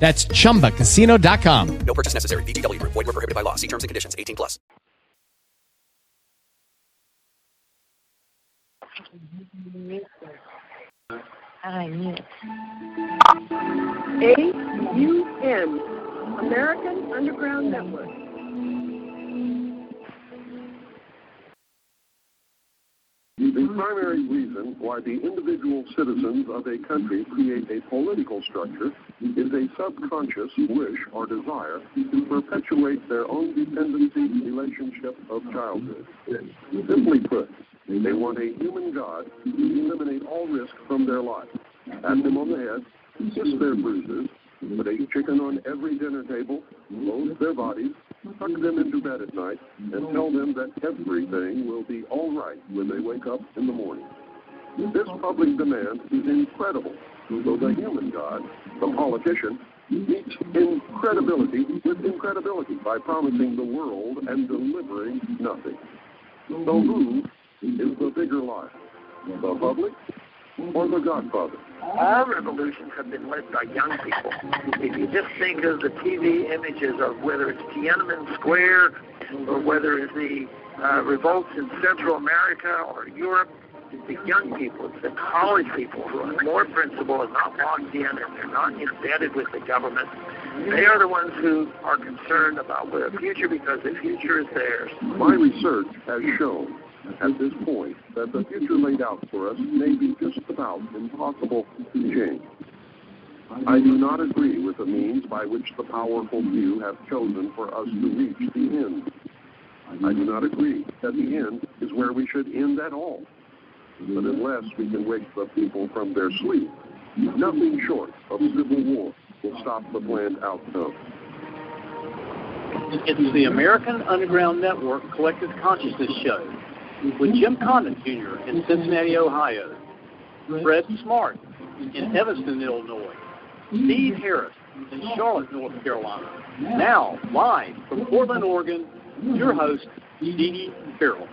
That's ChumbaCasino.com. No purchase necessary. VGW Group. Void where prohibited by law. See terms and conditions. 18+. AUN, American Underground Network. The primary reason why the individual citizens of a country create a political structure is a subconscious wish or desire to perpetuate their own dependency relationship of childhood. Simply put, they want a human god to eliminate all risk from their life, pat them on the head, kiss their bruises, put a chicken on every dinner table, clothe their bodies, tuck them into bed at night, and tell them that everything will be all right when they wake up in the morning. This public demand is incredible, so the human god, the politician, meets incredibility with incredibility by promising the world and delivering nothing. So who is the bigger lie? The public or the godfather? All revolutions have been led by young people. If you just think of the TV images of whether it's Tiananmen Square or whether it's the revolts in Central America or Europe, it's the young people, it's the college people who are more principled and not logged in, and they're not embedded with the government. They are the ones who are concerned about their future because the future is theirs. My research has shown at this point that the future laid out for us may be just about impossible to change. I do not agree with the means by which the powerful few have chosen for us to reach the end. I do not agree that the end is where we should end at all. But unless we can wake the people from their sleep, nothing short of civil war will stop the planned outcome. It's the American Underground Network Collective Consciousness Show with Jim Condon, Jr. in Cincinnati, Ohio, Fred Smart in Evanston, Illinois, Steve Harris in Charlotte, North Carolina. Now, live from Portland, Oregon, your host, Dee Farrell.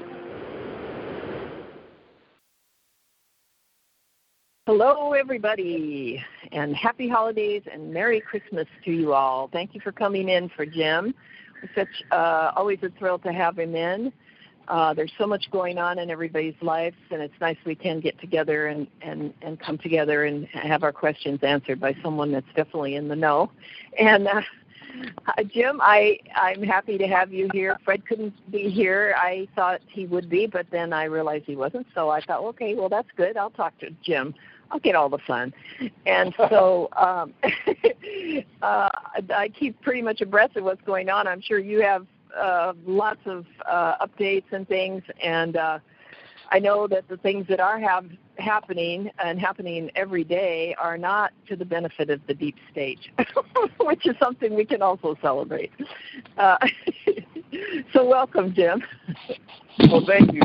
Hello, everybody, and happy holidays and Merry Christmas to you all. Thank you for coming in for Jim. It's such always a thrill to have him in. There's so much going on in everybody's lives, and it's nice we can get together and come together and have our questions answered by someone that's definitely in the know. And Jim, I'm happy to have you here. Fred couldn't be here. I thought he would be, but then I realized he wasn't. So I thought, okay, well, that's good. I'll talk to Jim. I'll get all the fun. And so I keep pretty much abreast of what's going on. I'm sure you have lots of updates and things, and I know that the things that are happening every day are not to the benefit of the deep state, which is something we can also celebrate. So welcome, Jim. Well, thank you,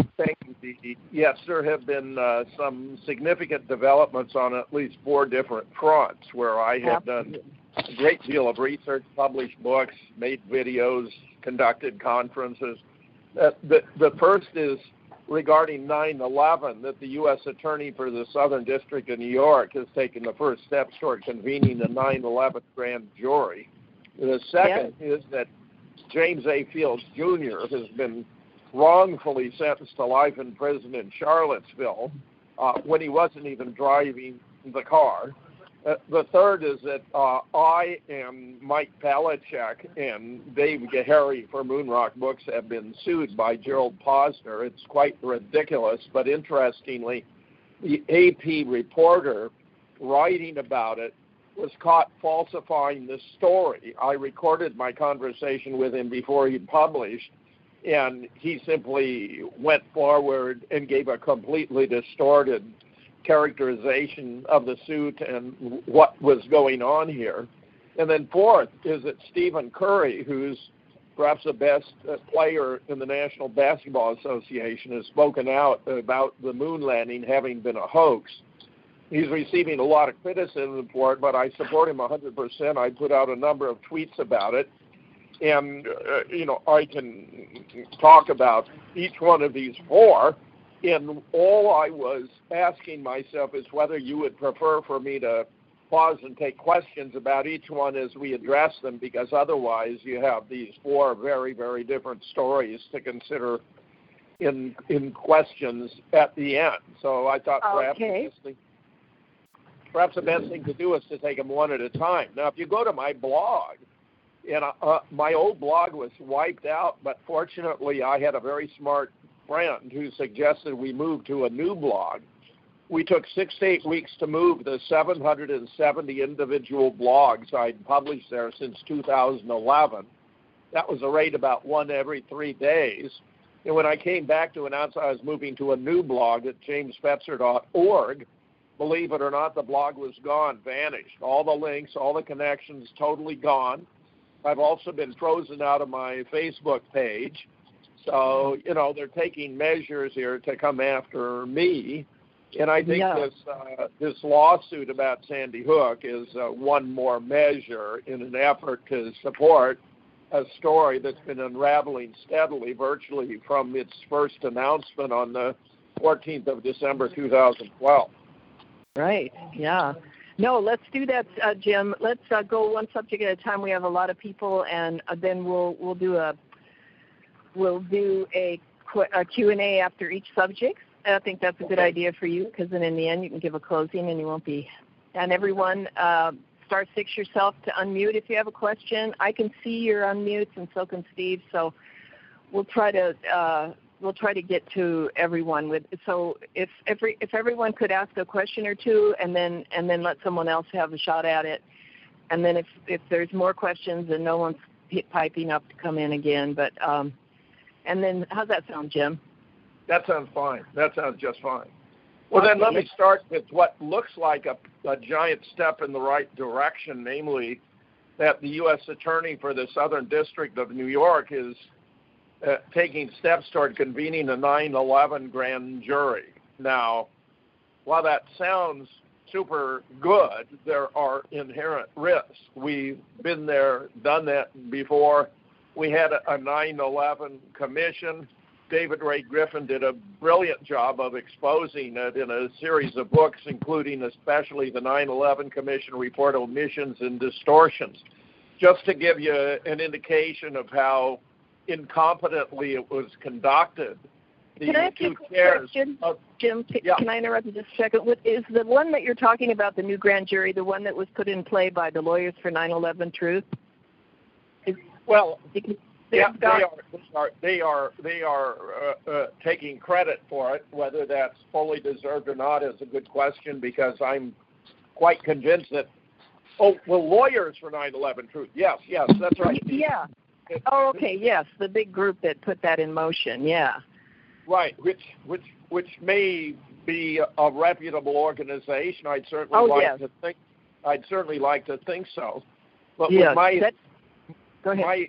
Dee Dee. Yes, there have been some significant developments on at least four different fronts where I have done a great deal of research, published books, made videos, conducted conferences. The first is regarding 9/11, that the U.S. Attorney for the Southern District of New York has taken the first steps toward convening a 9/11 grand jury. The second is that James A. Fields Jr. has been wrongfully sentenced to life in prison in Charlottesville when he wasn't even driving the car. The third is that I and Mike Palecek and Dave Gahary for Moonrock Books have been sued by Gerald Posner. It's quite ridiculous, but interestingly, the AP reporter writing about it was caught falsifying the story. I recorded my conversation with him before he published, and he simply went forward and gave a completely distorted characterization of the suit and what was going on here. And then fourth is that Stephen Curry, who's perhaps the best player in the National Basketball Association, has spoken out about the moon landing having been a hoax. He's receiving a lot of criticism for it, but I support him 100%. I put out a number of tweets about it, and I can talk about each one of these four. And all I was asking myself is whether you would prefer for me to pause and take questions about each one as we address them, because otherwise you have these four very, very different stories to consider in questions at the end. So I thought perhaps the best thing to do is to take them one at a time. Now, if you go to my blog, and my old blog was wiped out, but fortunately I had a very smart friend who suggested we move to a new blog. We took 6 to 8 weeks to move the 770 individual blogs I'd published there since 2011. That was a rate about one every 3 days. And when I came back to announce I was moving to a new blog at jamesfetzer.org, believe it or not, the blog was gone, vanished. All the links, all the connections, totally gone. I've also been frozen out of my Facebook page. So, they're taking measures here to come after me. And I think this lawsuit about Sandy Hook is one more measure in an effort to support a story that's been unraveling steadily, virtually from its first announcement on the 14th of December, 2012. Right, yeah. No, let's do that, Jim. Let's go one subject at a time. We have a lot of people, and then we'll do a Q&A after each subject. And I think that's a good idea for you, because then in the end you can give a closing and you won't be. And everyone, star six yourself to unmute if you have a question. I can see your unmutes, and so can Steve. So we'll try to. We'll try to get to everyone. So if everyone could ask a question or two, and then let someone else have a shot at it, and then if there's more questions and no one's piping up to come in again, but and then how's that sound, Jim? That sounds fine. That sounds just fine. Well, then let me start with what looks like a giant step in the right direction, namely that the U.S. Attorney for the Southern District of New York is taking steps toward convening a 9/11 grand jury. Now, while that sounds super good, there are inherent risks. We've been there, done that before. We had a 9/11 commission. David Ray Griffin did a brilliant job of exposing it in a series of books, including especially the 9/11 Commission Report Omissions and Distortions. Just to give you an indication of how incompetently it was conducted. Can I ask you a quick question, Jim? Can I interrupt you just a second? Is the one that you're talking about, the new grand jury, the one that was put in play by the Lawyers for 9/11 Truth? They are taking credit for it. Whether that's fully deserved or not is a good question, because I'm quite convinced that Lawyers for 9/11 Truth. Yes, that's right. Yeah. Yes, the big group that put that in motion, yeah. Right, which may be a reputable organization. I'd certainly like to think so. But with my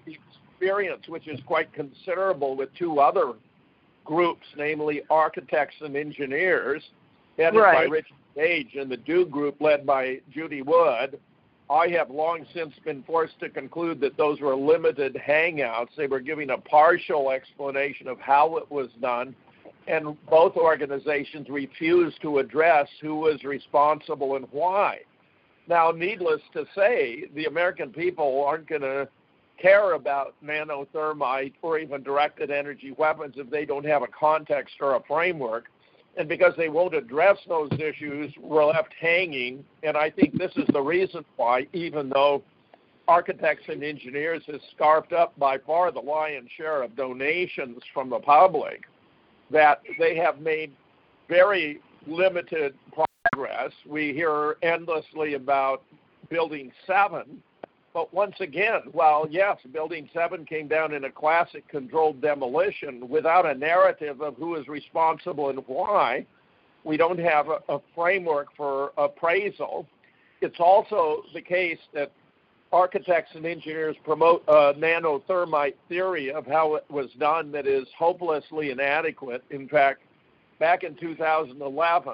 experience, which is quite considerable, with two other groups, namely architects and engineers, headed by Richard Gage, and the Dew Group led by Judy Wood, I have long since been forced to conclude that those were limited hangouts. They were giving a partial explanation of how it was done, and both organizations refused to address who was responsible and why. Now, needless to say, the American people aren't going to care about nanothermite or even directed energy weapons if they don't have a context or a framework. And because they won't address those issues, we're left hanging. And I think this is the reason why, even though architects and engineers has scarfed up by far the lion's share of donations from the public, that they have made very limited progress. We hear endlessly about Building 7. But once again, while, yes, Building 7 came down in a classic controlled demolition without a narrative of who is responsible and why, we don't have a framework for appraisal. It's also the case that architects and engineers promote a nanothermite theory of how it was done that is hopelessly inadequate. In fact, back in 2011,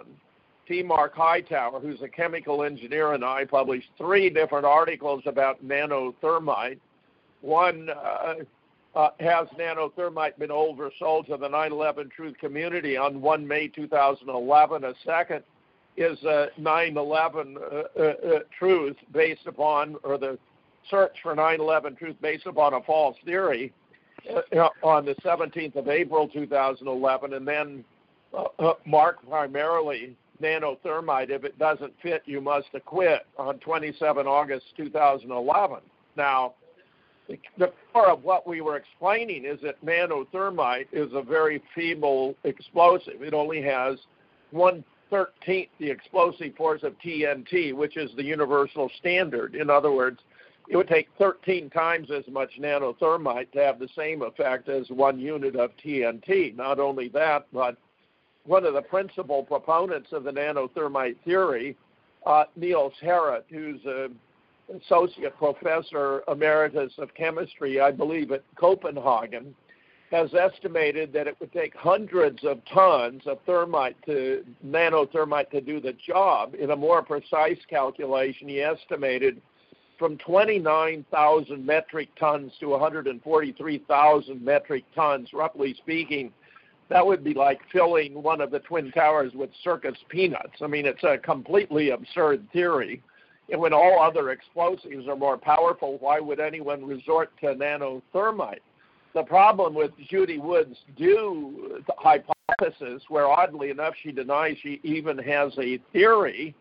T. Mark Hightower, who's a chemical engineer, and I published 3 different articles about nanothermite. One, has nanothermite been oversold to the 9/11 truth community on 1 May 2011? A second is 9/11 truth based upon, or the search for 9/11 truth based upon a false theory on the 17th of April 2011, and then mark primarily nanothermite. If it doesn't fit, you must acquit on 27 August 2011. Now, the core of what we were explaining is that nanothermite is a very feeble explosive. It only has 1/13th the explosive force of TNT, which is the universal standard. In other words, it would take 13 times as much nanothermite to have the same effect as 1 unit of TNT. Not only that, but one of the principal proponents of the nanothermite theory, Niels Herath, who's a Associate Professor Emeritus of Chemistry, I believe, at Copenhagen, has estimated that it would take hundreds of tons of nanothermite to do the job. In a more precise calculation, he estimated from 29,000 metric tons to 143,000 metric tons, roughly speaking. That would be like filling one of the Twin Towers with circus peanuts. I mean, it's a completely absurd theory. And when all other explosives are more powerful, why would anyone resort to nanothermite? The problem with Judy Wood's DEW hypothesis, where oddly enough she denies she even has a theory,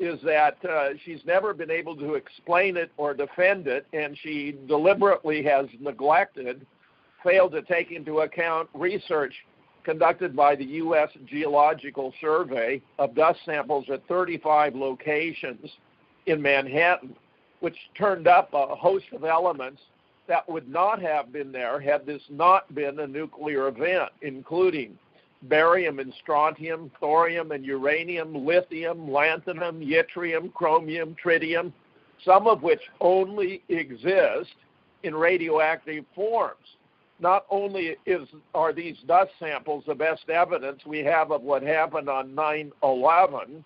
is that she's never been able to explain it or defend it, and she deliberately has neglected, failed to take into account research conducted by the U.S. Geological Survey of dust samples at 35 locations in Manhattan, which turned up a host of elements that would not have been there had this not been a nuclear event, including barium and strontium, thorium and uranium, lithium, lanthanum, yttrium, chromium, tritium, some of which only exist in radioactive forms. Not only are these dust samples the best evidence we have of what happened on 9/11,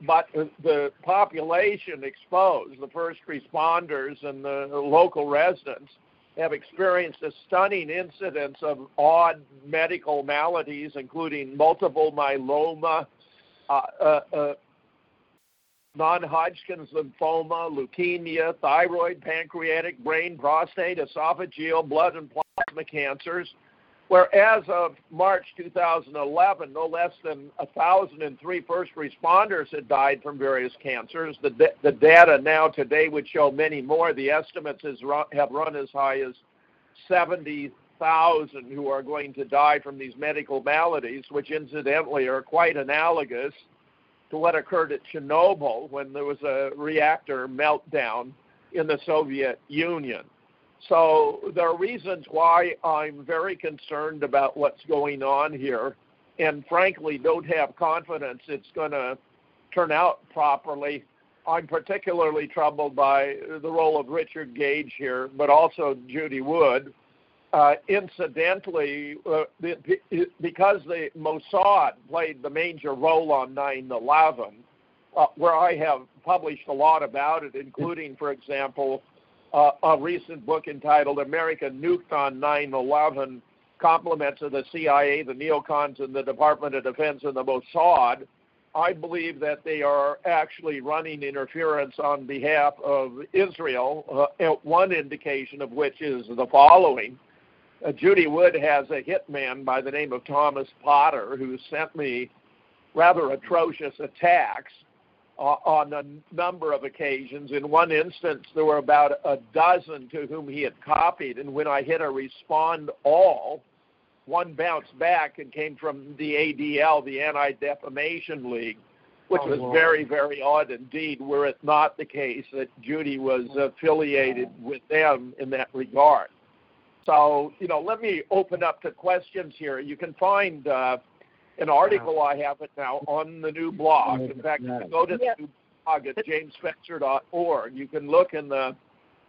but the population exposed, the first responders and the local residents, have experienced a stunning incidence of odd medical maladies, including multiple myeloma, non-Hodgkin's lymphoma, leukemia, thyroid, pancreatic, brain, prostate, esophageal, blood, and plasma cancers. Where as of March 2011, no less than 1,003 first responders had died from various cancers. The data now today would show many more. The estimates have run as high as 70,000 who are going to die from these medical maladies, which incidentally are quite analogous to what occurred at Chernobyl when there was a reactor meltdown in the Soviet Union. So there are reasons why I'm very concerned about what's going on here, and frankly don't have confidence it's going to turn out properly. I'm particularly troubled by the role of Richard Gage here, but also Judy Wood. Incidentally, because the Mossad played the major role on 9/11, where I have published a lot about it, including, for example, a recent book entitled America Nuked on 9/11, Compliments of the CIA, the Neocons, and the Department of Defense and the Mossad. I believe that they are actually running interference on behalf of Israel, one indication of which is the following. Judy Wood has a hitman by the name of Thomas Potter who sent me rather atrocious attacks on a number of occasions. In one instance, there were about a dozen to whom he had copied, and when I hit a respond all, one bounced back and came from the ADL, the Anti-Defamation League, which was very, very odd indeed, were it not the case that Judy was affiliated with them in that regard. So, let me open up to questions here. You can find an article I have it now on the new blog. In fact, you can go to the new blog at jamesfetzer.org. You can look in the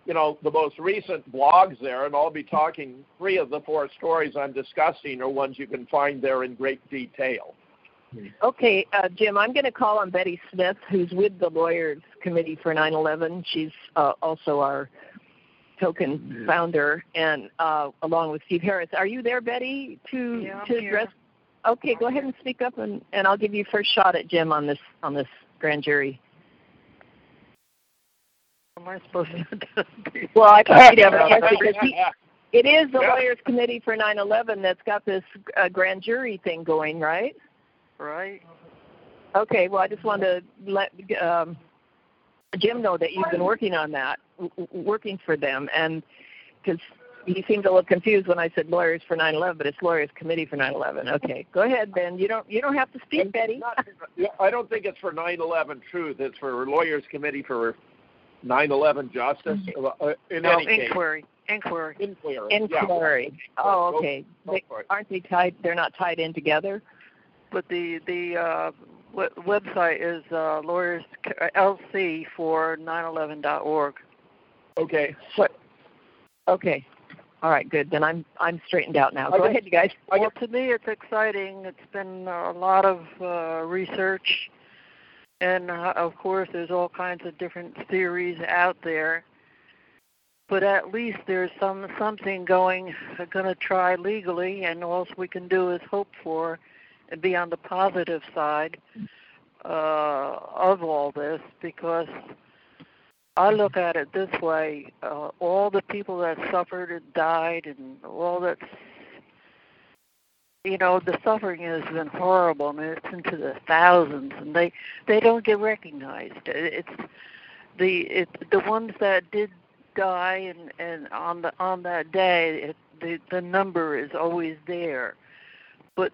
you know, the most recent blogs there, and I'll be talking three of the four stories I'm discussing are ones you can find there in great detail. Okay, Jim, I'm going to call on Betty Smith, who's with the Lawyers Committee for 9/11. She's also our token founder, and along with Steve Harris. Are you there, Betty, to address? Okay, go ahead and speak up, and I'll give you first shot at Jim on this grand jury. Am I supposed to? Well, I can't because it is the Lawyers Committee for 9/11 that's got this grand jury thing going, right? Right. Okay, well, I just wanted to let Jim know that you've been working on that, working for them, and because you seemed a little confused when I said Lawyers for 9/11, but it's Lawyers Committee for 9/11. Okay, go ahead, Ben. You don't have to speak, Betty. I don't think it's for 9/11 truth. It's for Lawyers Committee for 9/11 justice. In any case. Inquiry. Yeah. Oh, okay. Aren't they tied? They're not tied in together. But the website is lawyerslc for 9/11.org. Okay. Okay. All right. Good. Then I'm straightened out now. Go ahead, you guys. Well, to me, it's exciting. It's been a lot of research, and of course, there's all kinds of different theories out there. But at least there's something going to try legally, and all we can do is hope for. And be on the positive side of all this, because I look at it this way. All the people that suffered and died and all that, you know, the suffering has been horrible. I mean, it's into the thousands, and they don't get recognized. It's the ones that did die and on that day, the number is always there. But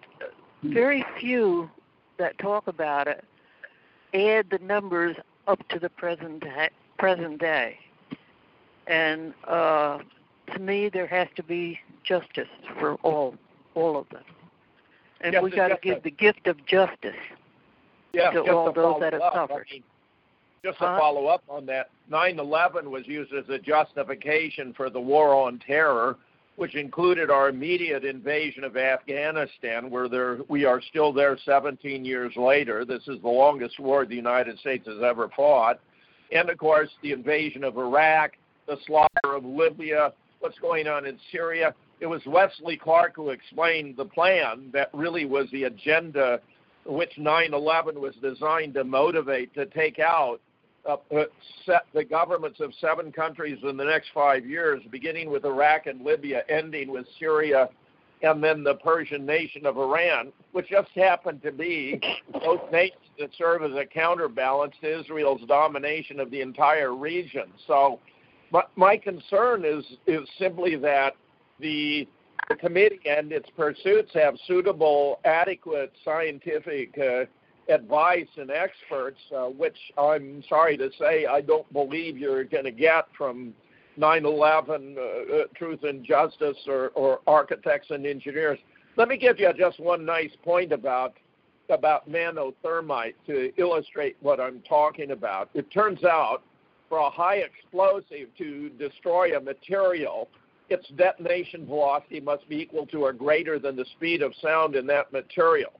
very few that talk about it add the numbers up to the present day. And to me, there has to be justice for all of them. And we got to give the gift of justice to all those that have suffered. I mean, just to follow up on that, 9/11 was used as a justification for the war on terror, which included our immediate invasion of Afghanistan, where we are still there 17 years later. This is the longest war the United States has ever fought. And, of course, the invasion of Iraq, the slaughter of Libya, what's going on in Syria. It was Wesley Clark who explained the plan that really was the agenda which 9/11 was designed to motivate, to take out set the governments of 7 countries in the next 5 years, beginning with Iraq and Libya, ending with Syria, and then the Persian nation of Iran, which just happened to be those nations that serve as a counterbalance to Israel's domination of the entire region. So my concern is simply that the committee and its pursuits have suitable, adequate scientific advice and experts, which I'm sorry to say I don't believe you're going to get from 9/11 Truth and Justice or architects and engineers. Let me give you just one nice point about nanothermite to illustrate what I'm talking about. It turns out for a high explosive to destroy a material, its detonation velocity must be equal to or greater than the speed of sound in that material.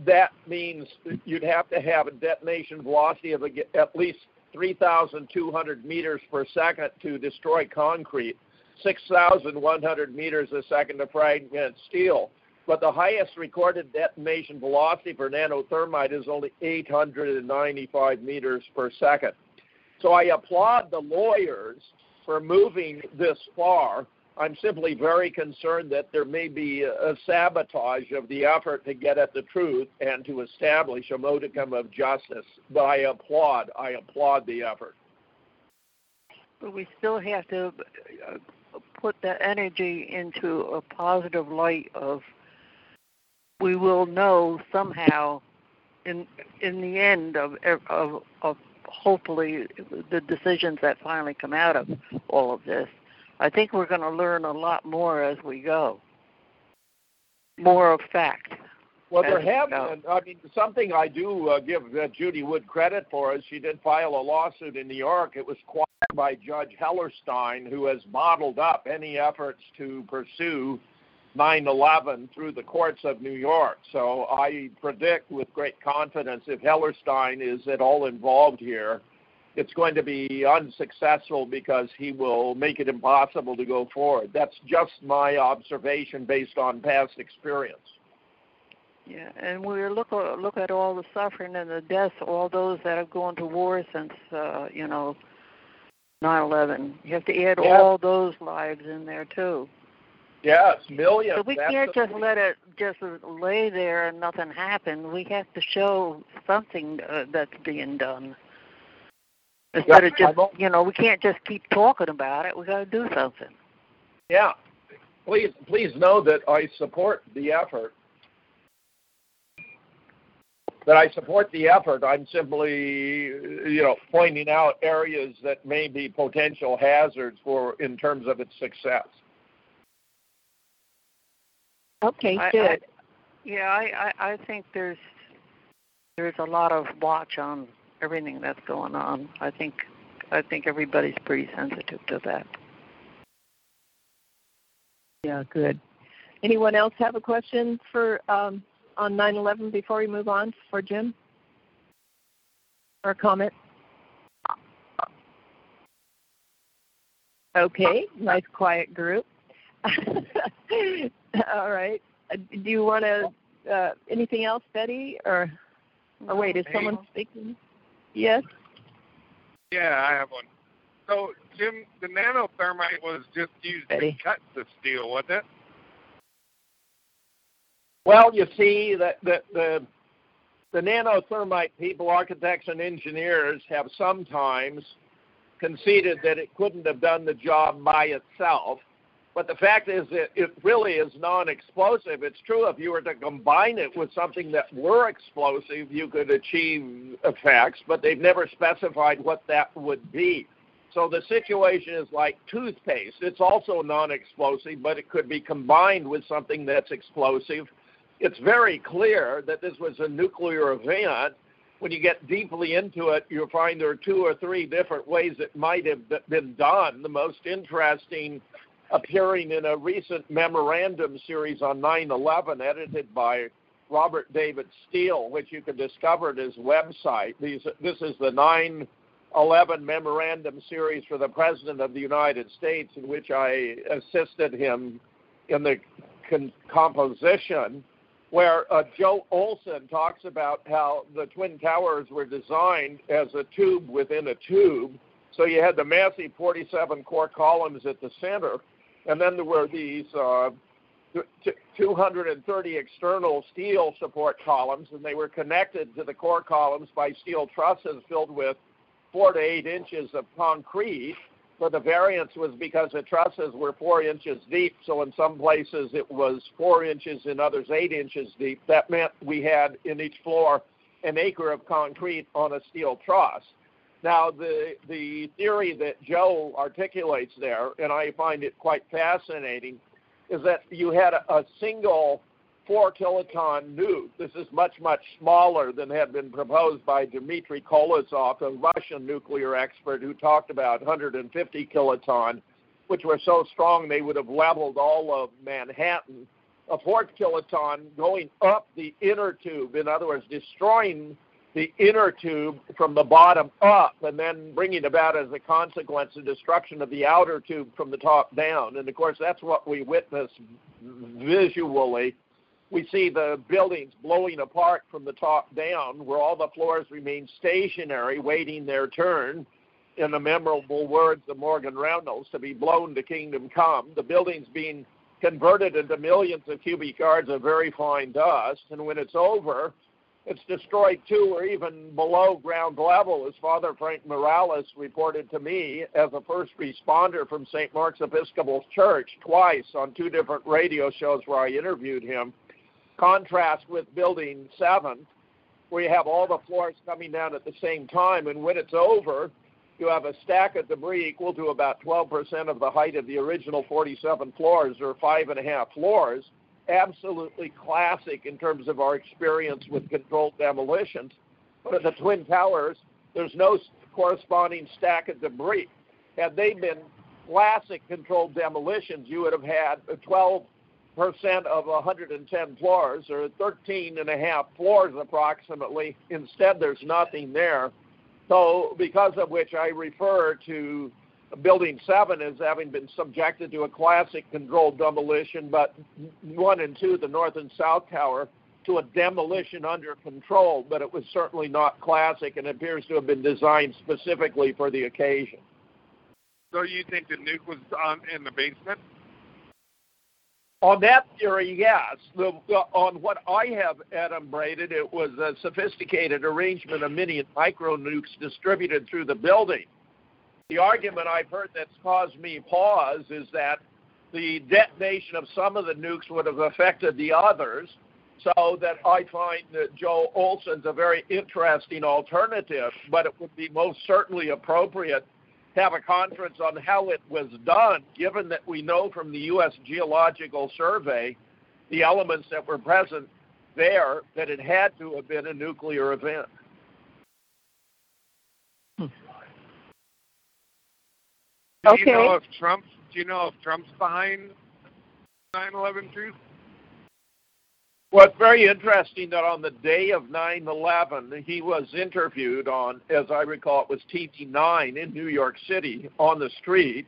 That means you'd have to have a detonation velocity of at least 3,200 meters per second to destroy concrete, 6,100 meters a second to fragment steel. But the highest recorded detonation velocity for nanothermite is only 895 meters per second. So I applaud the lawyers for moving this far. I'm simply very concerned that there may be a sabotage of the effort to get at the truth and to establish a modicum of justice. But I applaud the effort. But we still have to put that energy into a positive light of we will know somehow in the end of hopefully the decisions that finally come out of all of this. I think we're going to learn a lot more as we go. More of fact. Well, there have been. I mean, something I do give Judy Wood credit for is she did file a lawsuit in New York. It was quashed by Judge Hellerstein, who has modeled up any efforts to pursue 9/11 through the courts of New York. So I predict with great confidence, if Hellerstein is at all involved here, it's going to be unsuccessful because he will make it impossible to go forward. That's just my observation based on past experience. Yeah, and we look at all the suffering and the deaths, all those that have gone to war since, 9/11. You have to add all those lives in there, too. Yes, millions. So we can't just let it just lay there and nothing happen. We have to show something that's being done. Instead of just, we can't just keep talking about it. We got to do something. Yeah. Please know that I support the effort. I'm simply, pointing out areas that may be potential hazards in terms of its success. Okay, good. I think there's a lot of watch on everything that's going on. I think everybody's pretty sensitive to that. Yeah, good. Anyone else have a question for? On 9/11 before we move on for Jim? Or a comment? Okay, nice quiet group. All right. Do you want to, anything else, Betty? Or wait, is someone speaking? Yes? Yeah, I have one. So, Jim, the nanothermite was just used to cut the steel, wasn't it? Well, you see that the nanothermite people, architects and engineers, have sometimes conceded that it couldn't have done the job by itself. But the fact is that it really is non-explosive. It's true if you were to combine it with something that were explosive, you could achieve effects, but they've never specified what that would be. So the situation is like toothpaste. It's also non-explosive, but it could be combined with something that's explosive. It's very clear that this was a nuclear event. When you get deeply into it, you'll find there are two or three different ways it might have been done. The most interesting appearing in a recent memorandum series on 9/11 edited by Robert David Steele, which you can discover at his website. This is the 9/11 memorandum series for the President of the United States, in which I assisted him in the composition, where Joe Olson talks about how the Twin Towers were designed as a tube within a tube. So you had the massive 47 core columns at the center, and then there were these 230 external steel support columns, and they were connected to the core columns by steel trusses filled with 4 to 8 inches of concrete, but the variance was because the trusses were 4 inches deep, so in some places it was 4 inches, in others 8 inches deep. That meant we had in each floor an acre of concrete on a steel truss. Now, the theory that Joe articulates there, and I find it quite fascinating, is that you had a single 4-kiloton nuke. This is much, much smaller than had been proposed by Dmitry Kolozov, a Russian nuclear expert who talked about 150 kiloton, which were so strong they would have leveled all of Manhattan. A 4-kiloton going up the inner tube, in other words, destroying the inner tube from the bottom up and then bringing about as a consequence the destruction of the outer tube from the top down. And, of course, that's what we witness visually. We see the buildings blowing apart from the top down, where all the floors remain stationary, waiting their turn, in the memorable words of Morgan Reynolds, to be blown to kingdom come. The buildings being converted into millions of cubic yards of very fine dust, and when it's over, it's destroyed to or even below ground level, as Father Frank Morales reported to me as a first responder from St. Mark's Episcopal Church twice on 2 different radio shows where I interviewed him. Contrast with Building 7, where you have all the floors coming down at the same time, and when it's over, you have a stack of debris equal to about 12% of the height of the original 47 floors, or 5.5 floors, absolutely classic in terms of our experience with controlled demolitions. But at the Twin Towers, there's no corresponding stack of debris. Had they been classic controlled demolitions, you would have had 12% of 110 floors, or 13 and a half floors approximately. Instead, there's nothing there. So because of which I refer to Building 7 as having been subjected to a classic controlled demolition, but 1 and 2, the north and south tower, to a demolition under control, but it was certainly not classic and appears to have been designed specifically for the occasion. So you think the nuke was in the basement? On that theory, yes. On what I have adumbrated, it was a sophisticated arrangement of mini and micro nukes distributed through the building. The argument I've heard that's caused me pause is that the detonation of some of the nukes would have affected the others, so that I find that Joe Olson's a very interesting alternative, but it would be most certainly appropriate have a conference on how it was done, given that we know from the U.S. Geological Survey, the elements that were present there, that it had to have been a nuclear event. Okay. Do you know if Trump's behind 9/11 truth? Well, it's very interesting that on the day of 9/11, he was interviewed on, as I recall, it was TT9 in New York City on the street,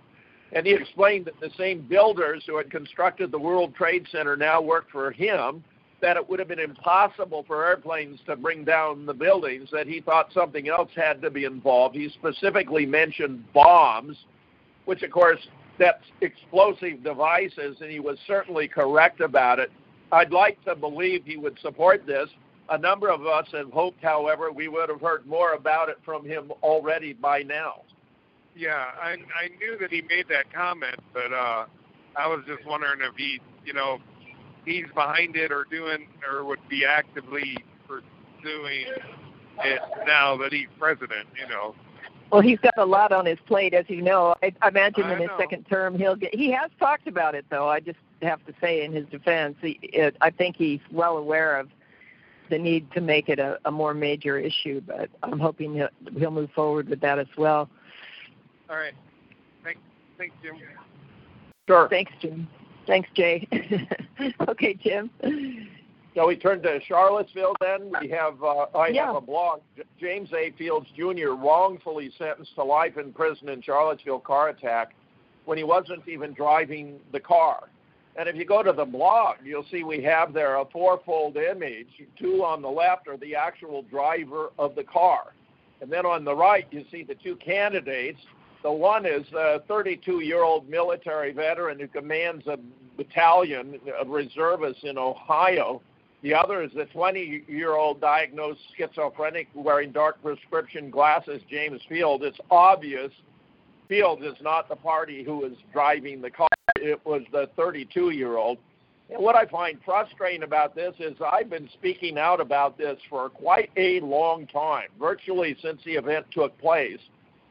and he explained that the same builders who had constructed the World Trade Center now worked for him, that it would have been impossible for airplanes to bring down the buildings, that he thought something else had to be involved. He specifically mentioned bombs, which, of course, that's explosive devices, and he was certainly correct about it. I'd like to believe he would support this. A number of us have hoped, however, we would have heard more about it from him already by now. Yeah, I knew that he made that comment, but I was just wondering if he's behind it or would be actively pursuing it now that he's president, Well, he's got a lot on his plate, as you know. I imagine in his second term he has talked about it, though. I just have to say, in his defense, I think he's well aware of the need to make it a more major issue, but I'm hoping he'll move forward with that as well. All right. Thanks, Jim. Sure. Thanks, Jim. Thanks, Jay. Okay, Jim. So we turn to Charlottesville then. We have, I have a blog, James A. Fields Jr. wrongfully sentenced to life in prison in Charlottesville car attack when he wasn't even driving the car. And if you go to the blog, you'll see we have there a fourfold image. Two on the left are the actual driver of the car. And then on the right, you see the two candidates. The one is a 32-year-old military veteran who commands a battalion of reservists in Ohio. The other is the 20-year-old diagnosed schizophrenic wearing dark prescription glasses, James Field. It's obvious Field is not the party who is driving the car. It was the 32-year-old. And what I find frustrating about this is I've been speaking out about this for quite a long time, virtually since the event took place.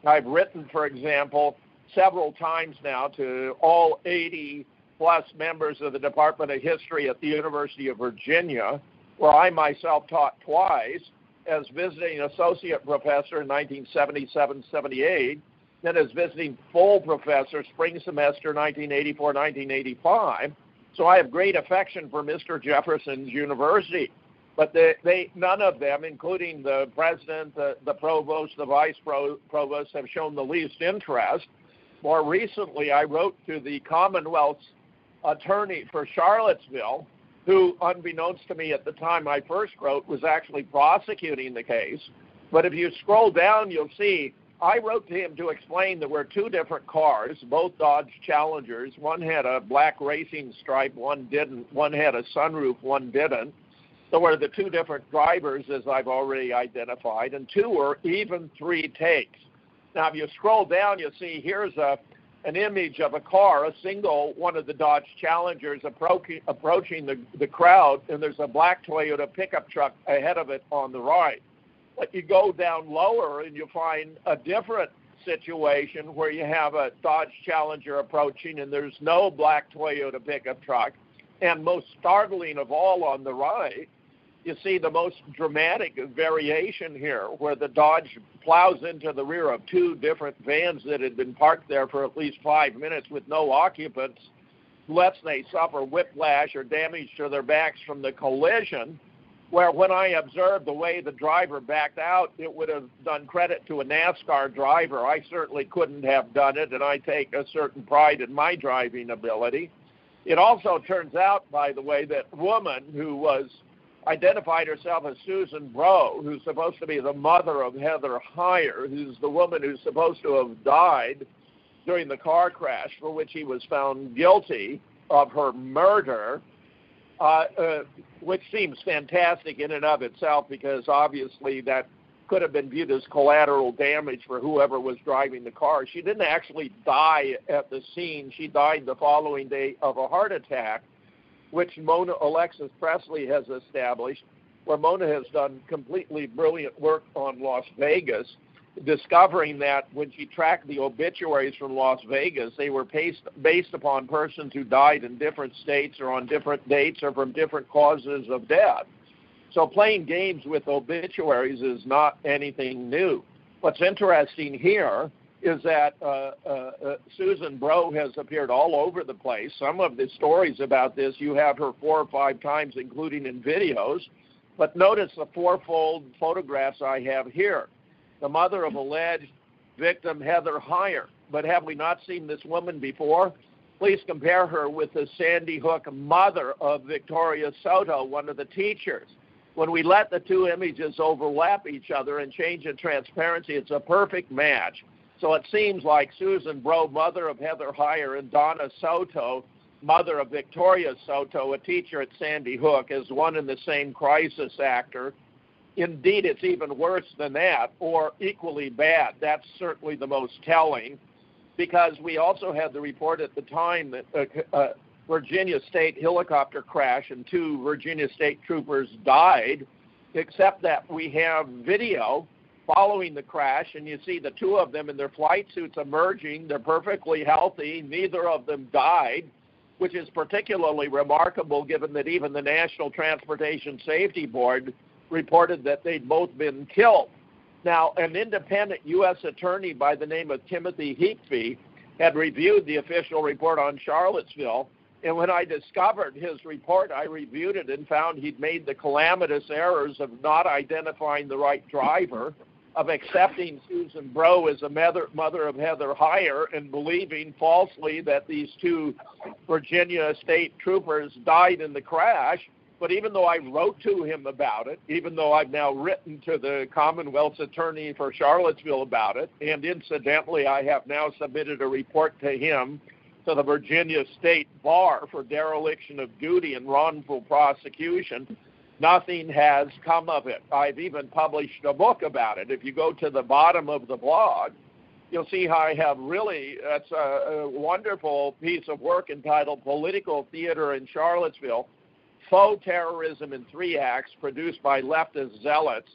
I've written, for example, several times now to all 80-plus members of the Department of History at the University of Virginia, where I myself taught twice as visiting associate professor in 1977-78, then as visiting full professor spring semester 1984-1985. So I have great affection for Mr. Jefferson's university. But none of them, including the president, the provost, the vice provost, have shown the least interest. More recently, I wrote to the Commonwealth's attorney for Charlottesville, who, unbeknownst to me at the time I first wrote, was actually prosecuting the case. But if you scroll down, you'll see I wrote to him to explain there were two different cars, both Dodge Challengers. One had a black racing stripe, one didn't. One had a sunroof, one didn't. So were the two different drivers, as I've already identified, and two or even three takes. Now, if you scroll down, you'll see here's an image of a car, a single one of the Dodge Challengers approaching the crowd, and there's a black Toyota pickup truck ahead of it on the right. But you go down lower and you find a different situation where you have a Dodge Challenger approaching and there's no black Toyota pickup truck. And most startling of all, on the right, you see the most dramatic variation here, where the Dodge plows into the rear of two different vans that had been parked there for at least 5 minutes with no occupants, lest they suffer whiplash or damage to their backs from the collision, where when I observed the way the driver backed out, it would have done credit to a NASCAR driver. I certainly couldn't have done it, and I take a certain pride in my driving ability. It also turns out, by the way, that woman who was identified herself as Susan Bro, who's supposed to be the mother of Heather Heyer, who's the woman who's supposed to have died during the car crash for which he was found guilty of her murder, which seems fantastic in and of itself, because obviously that could have been viewed as collateral damage for whoever was driving the car. She didn't actually die at the scene. She died the following day of a heart attack, which Mona Alexis Presley has established, where Mona has done completely brilliant work on Las Vegas, discovering that when she tracked the obituaries from Las Vegas, they were based upon persons who died in different states or on different dates or from different causes of death. So playing games with obituaries is not anything new. What's interesting here is that Susan Bro has appeared all over the place. Some of the stories about this, you have her 4 or 5 times, including in videos. But notice the fourfold photographs I have here. The mother of alleged victim Heather Heyer. But have we not seen this woman before? Please compare her with the Sandy Hook mother of Victoria Soto, one of the teachers. When we let the two images overlap each other and change in transparency, it's a perfect match. So it seems like Susan Bro, mother of Heather Heyer, and Donna Soto, mother of Victoria Soto, a teacher at Sandy Hook, is one and the same crisis actor. Indeed, it's even worse than that, or equally bad. That's certainly the most telling, because we also had the report at the time that Virginia State helicopter crash and 2 Virginia State troopers died, except that we have video following the crash, and you see the 2 of them in their flight suits emerging. They're perfectly healthy. Neither of them died, which is particularly remarkable given that even the National Transportation Safety Board reported that they'd both been killed. Now, an independent U.S. attorney by the name of Timothy Heapfy had reviewed the official report on Charlottesville, and when I discovered his report, I reviewed it and found he'd made the calamitous errors of not identifying the right driver, of accepting Susan Bro as the mother of Heather Heyer, and believing falsely that these 2 Virginia State troopers died in the crash. But even though I wrote to him about it, even though I've now written to the Commonwealth's attorney for Charlottesville about it, and incidentally, I have now submitted a report to him, to the Virginia State Bar, for dereliction of duty and wrongful prosecution, nothing has come of it. I've even published a book about it. If you go to the bottom of the blog, you'll see how I have really, that's a wonderful piece of work entitled Political Theater in Charlottesville, Faux Terrorism in 3 Acts, produced by leftist zealots,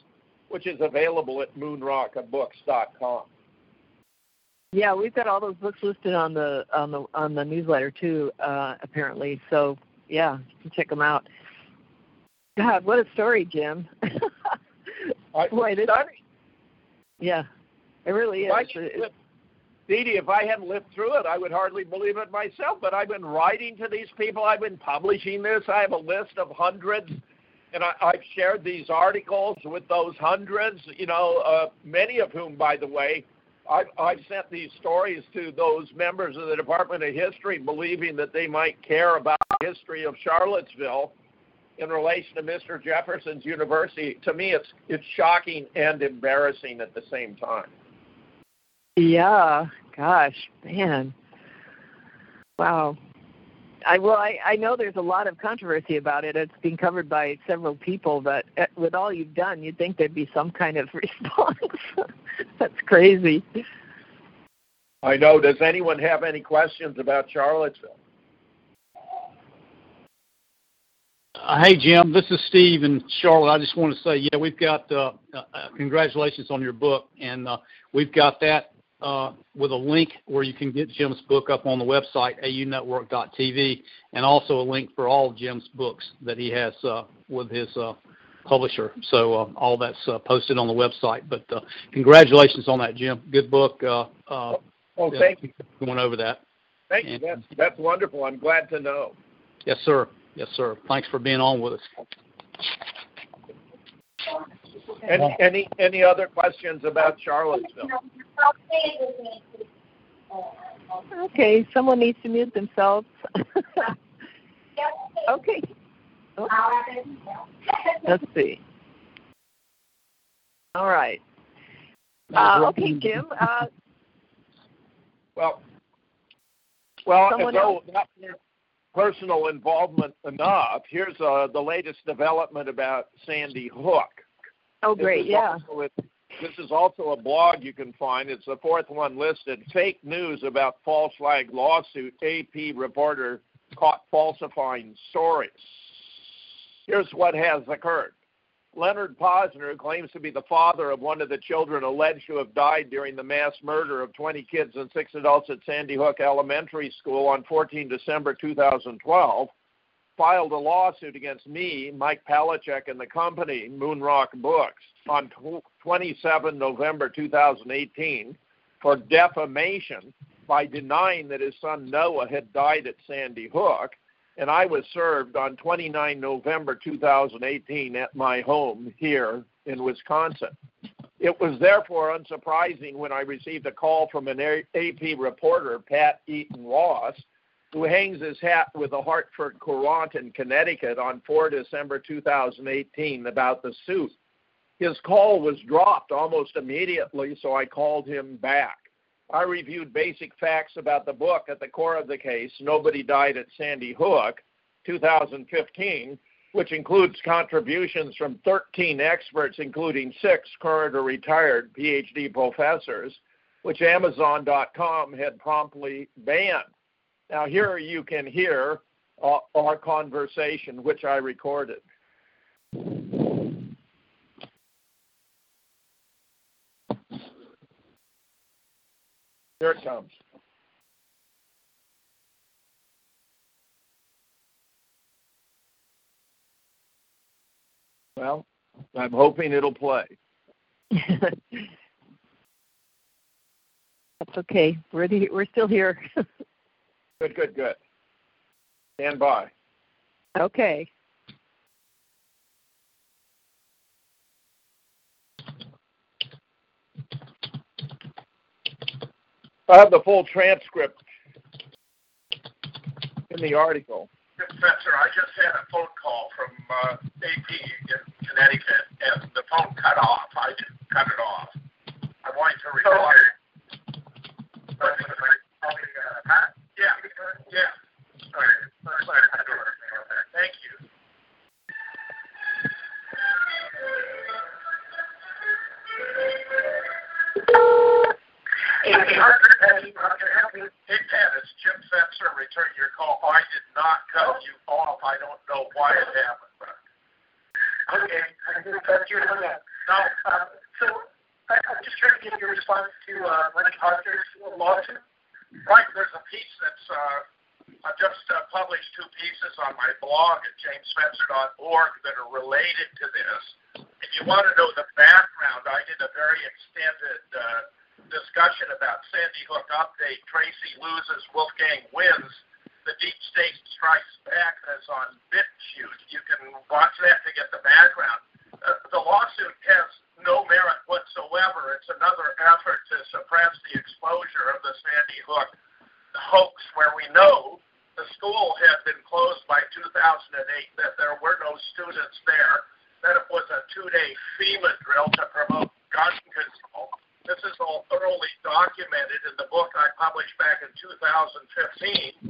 which is available at moonrockbooks.com. Yeah, we've got all those books listed on the newsletter too, apparently. So yeah, you can check them out. God, what a story, Jim! Boy, this, yeah, it really is. Didi, if I hadn't lived through it, I would hardly believe it myself. But I've been writing to these people. I've been publishing this. I have a list of hundreds, and I've shared these articles with those hundreds. You know, many of whom, by the way, I've sent these stories to those members of the Department of History, believing that they might care about the history of Charlottesville in relation to Mr. Jefferson's university. To me, it's shocking and embarrassing at the same time. Yeah, gosh, man. Wow. I know there's a lot of controversy about it. It's been covered by several people, but with all you've done, you'd think there'd be some kind of response. That's crazy. I know. Does anyone have any questions about Charlottesville? Hey, Jim, this is Steve in Charlotte. I just want to say, yeah, we've got congratulations on your book, and we've got that with a link where you can get Jim's book up on the website, aunetwork.tv, and also a link for all Jim's books that he has with his publisher. So all that's posted on the website. But congratulations on that, Jim. Good book. Oh, thank you. Going over that. Thank you. That's wonderful. I'm glad to know. Yes, sir. Yes, sir. Thanks for being on with us. Any other questions about Charlottesville? Okay, someone needs to mute themselves. Okay. Oh. Let's see. All right. Okay, Jim. Well, if though not your personal involvement enough, here's the latest development about Sandy Hook. Oh, great, this is also a blog you can find. It's the fourth one listed. Fake news about false flag lawsuit. AP reporter caught falsifying stories. Here's what has occurred. Leonard Posner, who claims to be the father of one of the children alleged to have died during the mass murder of 20 kids and 6 adults at Sandy Hook Elementary School on 14 December 2012, filed a lawsuit against me, Mike Palecek, and the company, Moonrock Books, on 27 November 2018 for defamation by denying that his son Noah had died at Sandy Hook, and I was served on 29 November 2018 at my home here in Wisconsin. It was therefore unsurprising when I received a call from an AP reporter, Pat Eaton Ross, who hangs his hat with the Hartford Courant in Connecticut on 4 December 2018 about the suit. His call was dropped almost immediately, so I called him back. I reviewed basic facts about the book at the core of the case, Nobody Died at Sandy Hook, 2015, which includes contributions from 13 experts, including 6 current or retired PhD professors, which Amazon.com had promptly banned. Now, here you can hear our conversation, which I recorded. Here it comes. Well, I'm hoping it'll play. That's okay. We're still here. Good. Stand by. Okay. I have the full transcript in the article. Professor, I just had a phone call from AP in Connecticut, and the phone cut off. I didn't cut it off. I wanted to record it. Yeah. Sorry. Thank you. Hey, Pat, it's Jim Fetzer. Return your call. I did not cut you off. I don't know why it happened. But... Okay. I didn't cut you on that. No. So I'm just trying to get your response to Leonard Posner's lawsuit. Right. There's a piece that's... I've just published 2 pieces on my blog at jamesfetzer.org that are related to this. If you want to know the background, I did a very extended discussion about Sandy Hook update, Tracy loses, Wolfgang wins, the deep state strikes back, that's on BitChute. You can watch that to get the background. The lawsuit has no merit whatsoever. It's another effort to suppress the exposure of the Sandy Hook hoax, where we know the school had been closed by 2008, that there were no students there, that it was a 2-day FEMA drill to promote gun control. This is all thoroughly documented in the book I published back in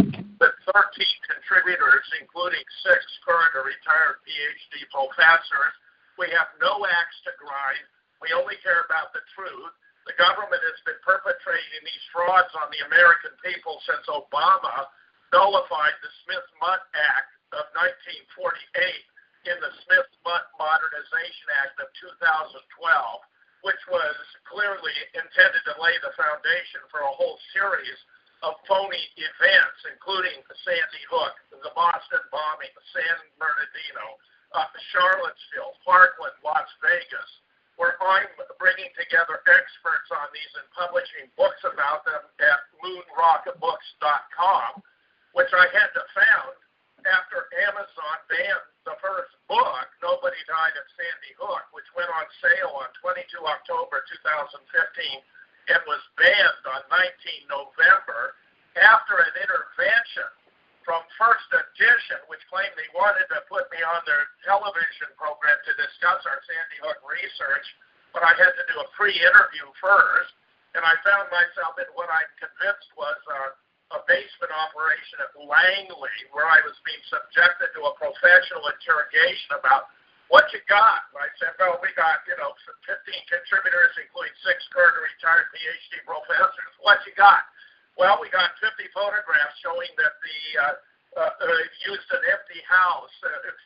2015, that 13 contributors, including 6 current or retired PhD professors, we have no axe to grind, we only care about the truth. The government has been perpetrating these frauds on the American people since Obama nullified the Smith-Mudd Act of 1948 in the Smith-Mudd Modernization Act of 2012, which was clearly intended to lay the foundation for a whole series of phony events, including Sandy Hook, the Boston bombing, San Bernardino, Charlottesville, Parkland, Las Vegas, where I'm bringing together experts on these and publishing books about them at moonrockbooks.com, which I had to found after Amazon banned the first book, Nobody Died at Sandy Hook, which went on sale on 22 October 2015 and was banned on 19 November after an intervention from First Edition, which claimed they wanted to put me on their television program to discuss our Sandy Hook research, but I had to do a pre-interview first, and I found myself in what I'm convinced was a basement operation at Langley, where I was being subjected to a professional interrogation about what you got. And I said, well, we got, 15 contributors, including 6 current retired PhD professors. What you got? Well, we got 50 photographs showing that the used an empty house,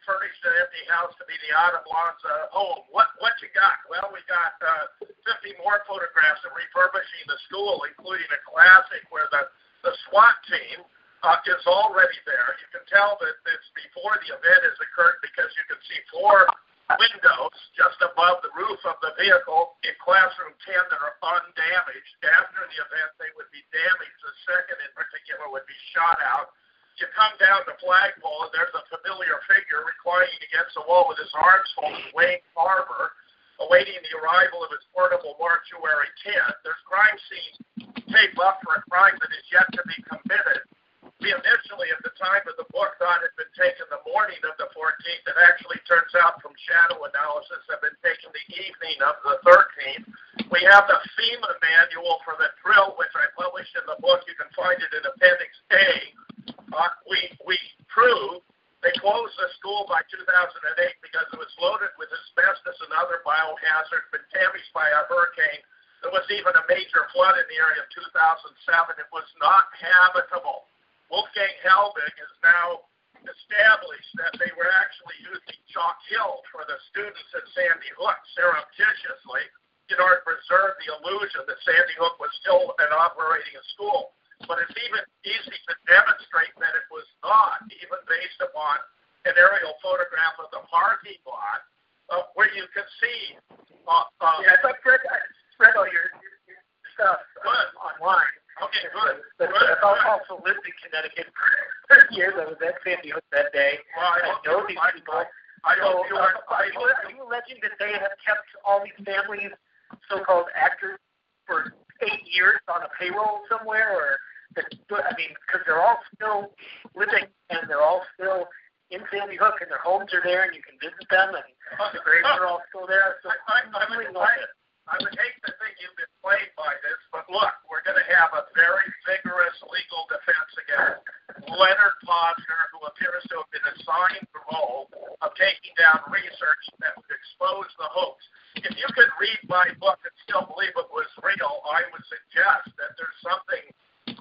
furnished an empty house to be the autumn lawn's home. What you got? Well, we got 50 more photographs of refurbishing the school, including a classic where the SWAT team is already there. You can tell that it's before the event has occurred because you can see 4 windows just above the roof of the vehicle in classroom 10 that are undamaged. After the event, they would be damaged. The second in particular would be shot out. You come down the flagpole, and there's a familiar figure reclining against the wall with his arms folded, Wayne Barber, awaiting the arrival of his portable mortuary tent. There's crime scene tape up for a crime that is yet to be committed. We initially, at the time of the book, thought it had been taken the morning of the 14th. It actually turns out from shadow analysis had been taken the evening of the 13th. We have the FEMA manual for the drill, which I published in the book. You can find it in Appendix A. We prove they closed the school by 2008 because it was loaded with asbestos and other biohazards, been damaged by a hurricane. There was even a major flood in the area of 2007. It was not habitable. Wolfgang Halbig has now established that they were actually using Chalk Hill for the students at Sandy Hook surreptitiously in order to preserve the illusion that Sandy Hook was still an operating school. But it's even easy to demonstrate that it was not, even based upon an aerial photograph of the parking lot where you can see. I read all your stuff online. Okay, good. But I also lived in Connecticut for 10 years. I was at Sandy Hook that day. Well, I know these people. Are you alleging that they have kept all these families, so-called actors, for 8 years on a payroll somewhere? Because they're all still living and they're all still in Sandy Hook and their homes are there and you can visit them and the graves are all still there. So I would hate to think you've been played by this, but look, we're going to have a very vigorous legal defense against Leonard Posner, who appears to have been assigned the role of taking down research that would expose the hoax. If you could read my book and still believe it was real, I would suggest that there's something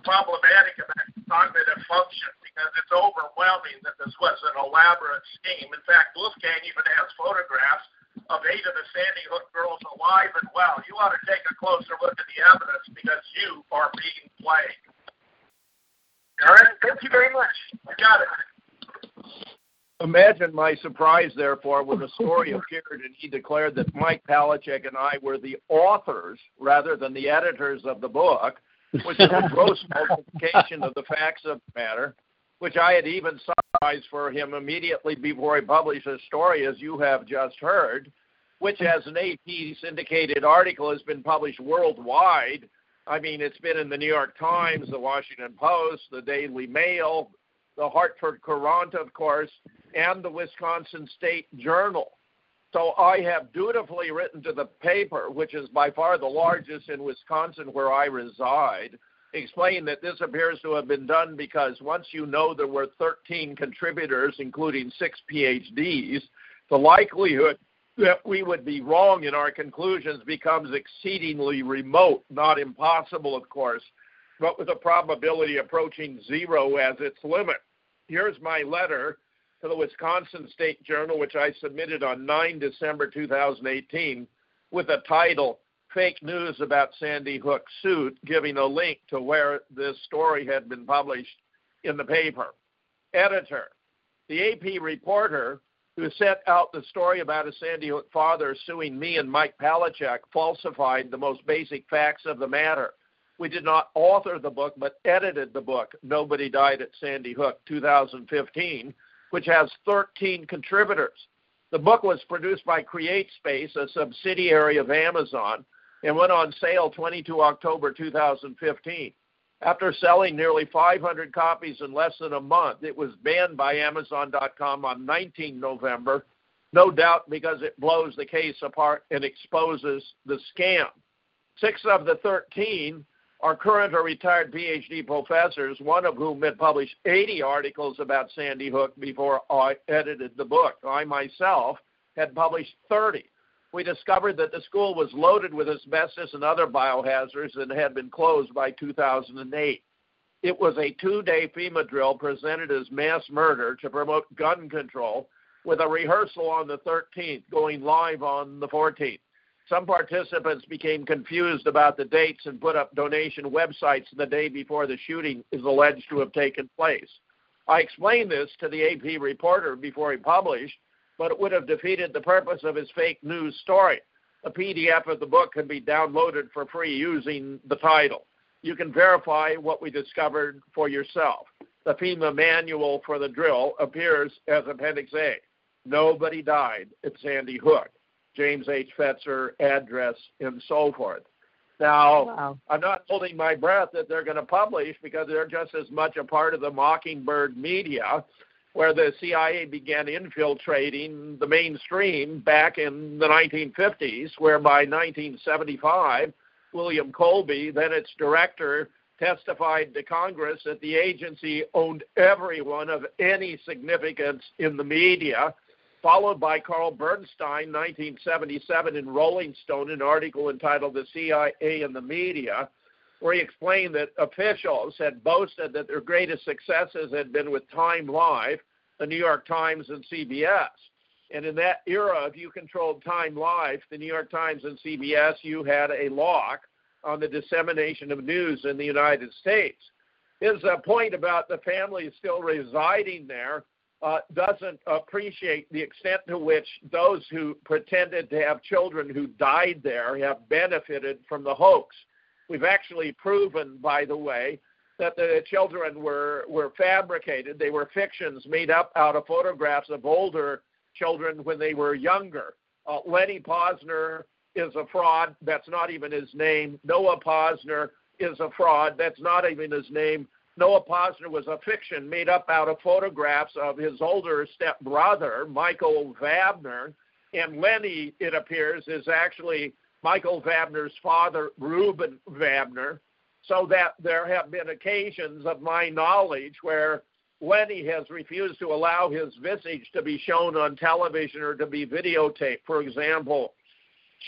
problematic about cognitive function, because it's overwhelming that this was an elaborate scheme. In fact, Wolfgang even has photographs of 8 of the Sandy Hook girls alive and well. You ought to take a closer look at the evidence because you are being played. All right. Thank you very much. I got it. Imagine my surprise, therefore, when the story appeared and he declared that Mike Palecek and I were the authors rather than the editors of the book, which is a gross multiplication of the facts of the matter, which I had even summarized for him immediately before he published his story, as you have just heard, which as an AP syndicated article has been published worldwide. I mean, it's been in the New York Times, the Washington Post, the Daily Mail, the Hartford Courant, of course, and the Wisconsin State Journal. So I have dutifully written to the paper, which is by far the largest in Wisconsin where I reside, explain that this appears to have been done because once you know there were 13 contributors, including 6 PhDs, the likelihood that we would be wrong in our conclusions becomes exceedingly remote, not impossible, of course, but with a probability approaching 0 as its limit. Here's my letter to the Wisconsin State Journal, which I submitted on 9 December 2018, with a title, fake news about Sandy Hook suit, giving a link to where this story had been published in the paper. Editor, the AP reporter who set out the story about a Sandy Hook father suing me and Mike Palecek falsified the most basic facts of the matter. We did not author the book, but edited the book, Nobody Died at Sandy Hook, 2015, which has 13 contributors. The book was produced by CreateSpace, a subsidiary of Amazon, and went on sale 22 October 2015. After selling nearly 500 copies in less than a month, it was banned by Amazon.com on 19 November, no doubt because it blows the case apart and exposes the scam. 6 of the 13 are current or retired PhD professors, one of whom had published 80 articles about Sandy Hook before I edited the book. I myself had published 30. We discovered that the school was loaded with asbestos and other biohazards and had been closed by 2008. It was a 2-day FEMA drill presented as mass murder to promote gun control, with a rehearsal on the 13th, going live on the 14th. Some participants became confused about the dates and put up donation websites the day before the shooting is alleged to have taken place. I explained this to the AP reporter before he published, but it would have defeated the purpose of his fake news story. A PDF of the book can be downloaded for free using the title. You can verify what we discovered for yourself. The FEMA manual for the drill appears as Appendix A. Nobody died at Sandy Hook. James H. Fetzer, address, and so forth. Now, wow. I'm not holding my breath that they're going to publish, because they're just as much a part of the Mockingbird media, where the CIA began infiltrating the mainstream back in the 1950s, where by 1975, William Colby, then its director, testified to Congress that the agency owned everyone of any significance in the media, followed by Carl Bernstein, 1977, in Rolling Stone, an article entitled The CIA and the Media, where he explained that officials had boasted that their greatest successes had been with Time Live, the New York Times, and CBS. And in that era, if you controlled Time Live, the New York Times, and CBS, you had a lock on the dissemination of news in the United States. His point about the family still residing there doesn't appreciate the extent to which those who pretended to have children who died there have benefited from the hoax. We've actually proven, by the way, that the children were fabricated. They were fictions made up out of photographs of older children when they were younger. Lenny Posner is a fraud. That's not even his name. Noah Posner is a fraud. That's not even his name. Noah Posner was a fiction made up out of photographs of his older stepbrother, Michael Vabner, and Lenny, it appears, is actually Michael Vabner's father, Reuben Vabner, so that there have been occasions of my knowledge where Lenny has refused to allow his visage to be shown on television or to be videotaped. For example,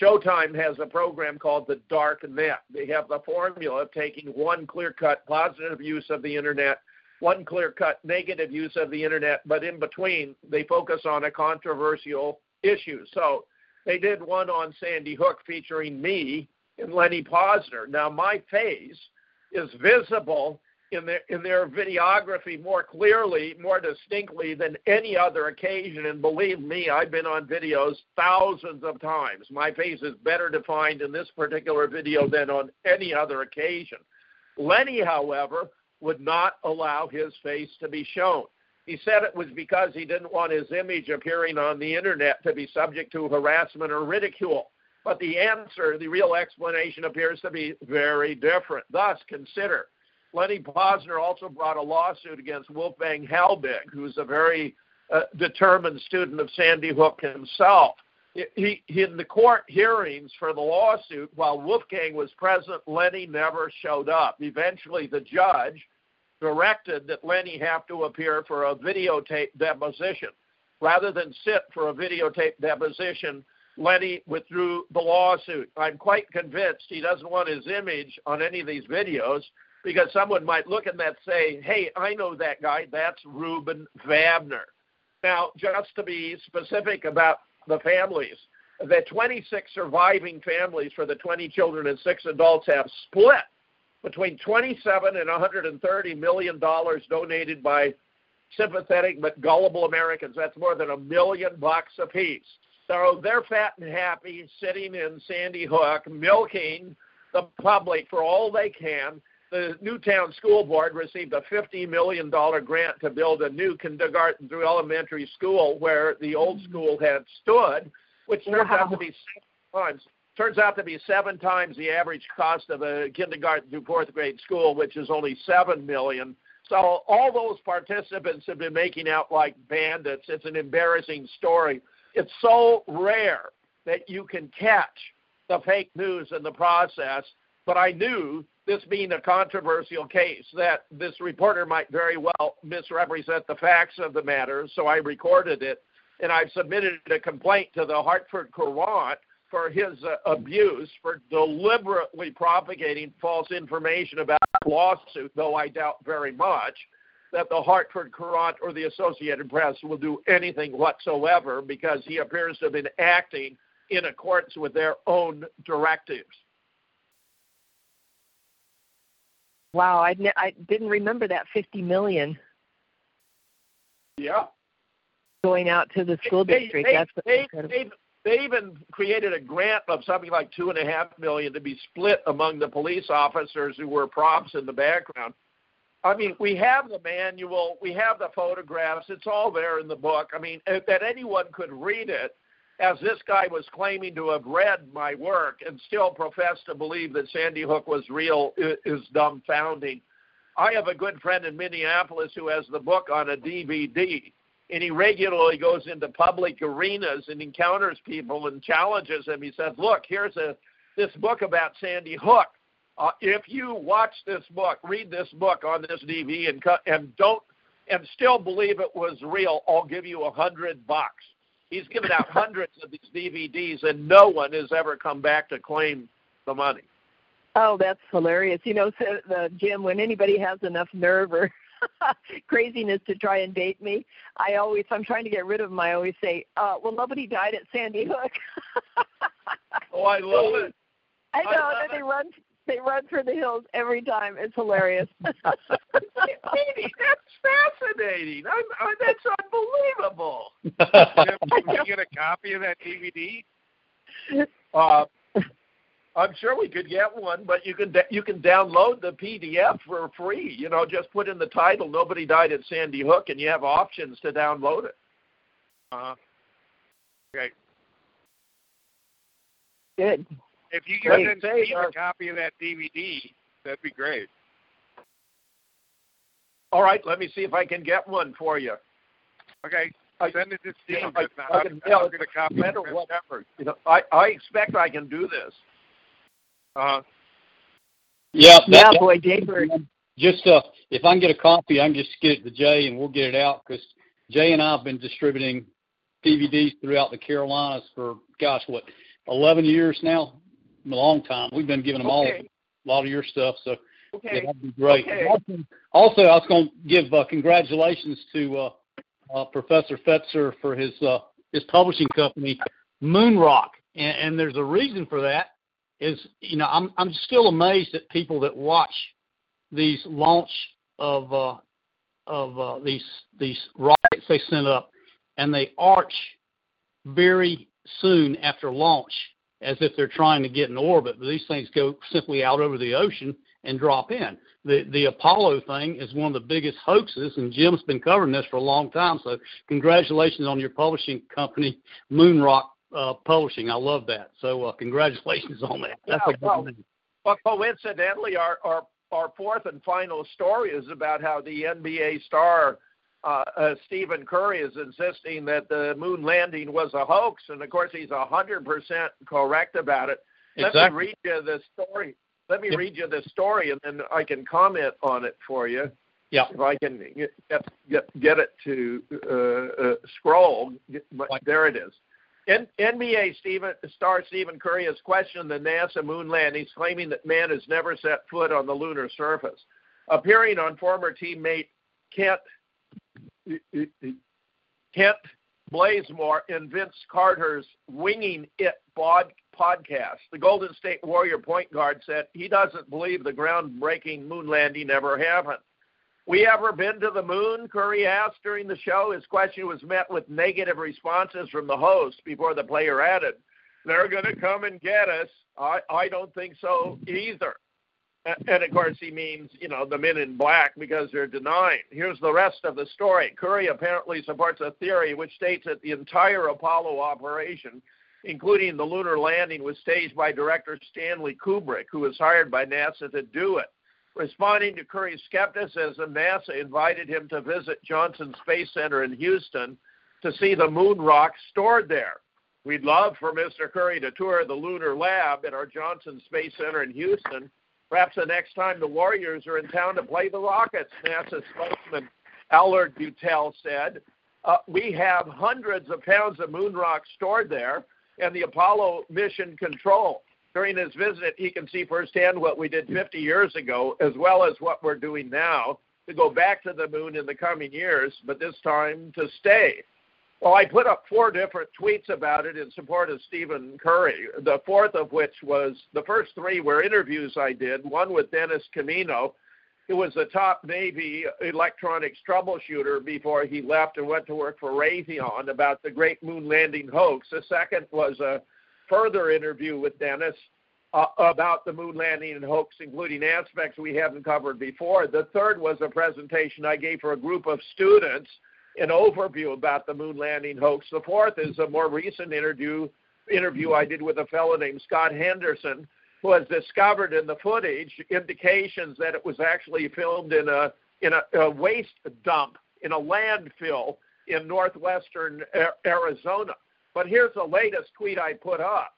Showtime has a program called The Dark Net. They have the formula of taking one clear-cut positive use of the Internet, one clear-cut negative use of the Internet, but in between, they focus on a controversial issue. So they did one on Sandy Hook featuring me and Lenny Posner. Now, my face is visible in their videography more clearly, more distinctly than any other occasion. And believe me, I've been on videos thousands of times. My face is better defined in this particular video than on any other occasion. Lenny, however, would not allow his face to be shown. He said it was because he didn't want his image appearing on the Internet to be subject to harassment or ridicule. But the answer, the real explanation, appears to be very different. Thus, consider, Lenny Posner also brought a lawsuit against Wolfgang Halbig, who's a very determined student of Sandy Hook himself. He in the court hearings for the lawsuit, while Wolfgang was present, Lenny never showed up. Eventually, the judge directed that Lenny have to appear for a videotape deposition. Rather than sit for a videotape deposition, Lenny withdrew the lawsuit. I'm quite convinced he doesn't want his image on any of these videos, because someone might look at that and say, hey, I know that guy, that's Reuben Vabner. Now, just to be specific about the families, the 26 surviving families for the 20 children and 6 adults have split between $27 and $130 million donated by sympathetic but gullible Americans. That's more than $1 million apiece. So they're fat and happy sitting in Sandy Hook, milking the public for all they can. The Newtown School Board received a $50 million grant to build a new kindergarten through elementary school where the old school had stood, which turns out to be 7 times the average cost of a kindergarten through 4th grade school, which is only $7 million. So all those participants have been making out like bandits. It's an embarrassing story. It's so rare that you can catch the fake news in the process, but I knew, this being a controversial case, that this reporter might very well misrepresent the facts of the matter, so I recorded it, and I've submitted a complaint to the Hartford Courant for his abuse for deliberately propagating false information about the lawsuit, though I doubt very much that the Hartford Courant or the Associated Press will do anything whatsoever, because he appears to have been acting in accordance with their own directives. Wow, I didn't remember that $50 million. Yeah. Going out to the school district. They even created a grant of something like $2.5 million to be split among the police officers who were props in the background. I mean, we have the manual, we have the photographs, it's all there in the book. I mean, that anyone could read it, as this guy was claiming to have read my work and still professed to believe that Sandy Hook was real, is dumbfounding. I have a good friend in Minneapolis who has the book on a DVD, and he regularly goes into public arenas and encounters people and challenges them. He says, look, here's this book about Sandy Hook. If you watch this book, read this book on this DVD and still believe it was real, I'll give you $100. He's given out hundreds of these DVDs, and no one has ever come back to claim the money. Oh, that's hilarious. You know, Jim, when anybody has enough nerve or craziness to try and date me, if I'm trying to get rid of them, I always say, well, nobody died at Sandy Hook. Oh, I love it. I know, and they run for the hills every time. It's hilarious. That's fascinating. That's unbelievable. Can we get a copy of that DVD? I'm sure we could get one, but you can download the PDF for free. You know, just put in the title, Nobody Died at Sandy Hook, and you have options to download it. Okay. Good. If you can save a copy of that DVD, that'd be great. All right, let me see if I can get one for you. Okay, send it to Steve. I expect I can do this. Boy, Jaybird. Just if I can get a copy, I can just get it to Jay, and we'll get it out, because Jay and I have been distributing DVDs throughout the Carolinas for, 11 years now? A long time. We've been giving them all, a lot of your stuff, so yeah, that'd be great. Okay. Also, I was going to give congratulations to Professor Fetzer for his publishing company, Moonrock, and there's a reason for that. Is, you know, I'm still amazed at people that watch these launch of these rockets they send up, and they arch very soon after launch, as if they're trying to get in orbit, but these things go simply out over the ocean and drop in. The Apollo thing is one of the biggest hoaxes, and Jim's been covering this for a long time, so congratulations on your publishing company, Moonrock Publishing. I love that. So congratulations on that. That's coincidentally, our fourth and final story is about how the NBA star Stephen Curry is insisting that the moon landing was a hoax, and of course he's 100% correct about it. Exactly. Let me read you the story. And then I can comment on it for you. Yeah. If I can get it to scroll, there it is. NBA star Stephen Curry has questioned the NASA moon landings, claiming that man has never set foot on the lunar surface. Appearing on former teammate Kent Blazemore and Vince Carter's Winging It podcast. The Golden State Warrior point guard said he doesn't believe the groundbreaking moon landing ever happened. We ever been to the moon? Curry asked during the show. His question was met with negative responses from the host before the player added, "They're going to come and get us. I don't think so either." And, of course, he means, you know, the men in black because they're denying. Here's the rest of the story. Curry apparently supports a theory which states that the entire Apollo operation, including the lunar landing, was staged by director Stanley Kubrick, who was hired by NASA to do it. Responding to Curry's skepticism, NASA invited him to visit Johnson Space Center in Houston to see the moon rock stored there. We'd love for Mr. Curry to tour the lunar lab at our Johnson Space Center in Houston. Perhaps the next time the Warriors are in town to play the Rockets, NASA spokesman Allard Butel said. We have hundreds of pounds of moon rock stored there and the Apollo mission control. During his visit, he can see firsthand what we did 50 years ago, as well as what we're doing now to go back to the moon in the coming years, but this time to stay. Well, I put up 4 different tweets about it in support of Stephen Curry, the fourth of which was, the first 3 were interviews I did, one with Dennis Camino, who was the top Navy electronics troubleshooter before he left and went to work for Raytheon about the great moon landing hoax. The second was a further interview with Dennis about the moon landing and hoax, including aspects we haven't covered before. The third was a presentation I gave for a group of students, an overview about the moon landing hoax. The fourth is a more recent interview I did with a fellow named Scott Henderson, who has discovered in the footage indications that it was actually filmed in a waste dump in a landfill in northwestern Arizona. But here's the latest tweet I put up.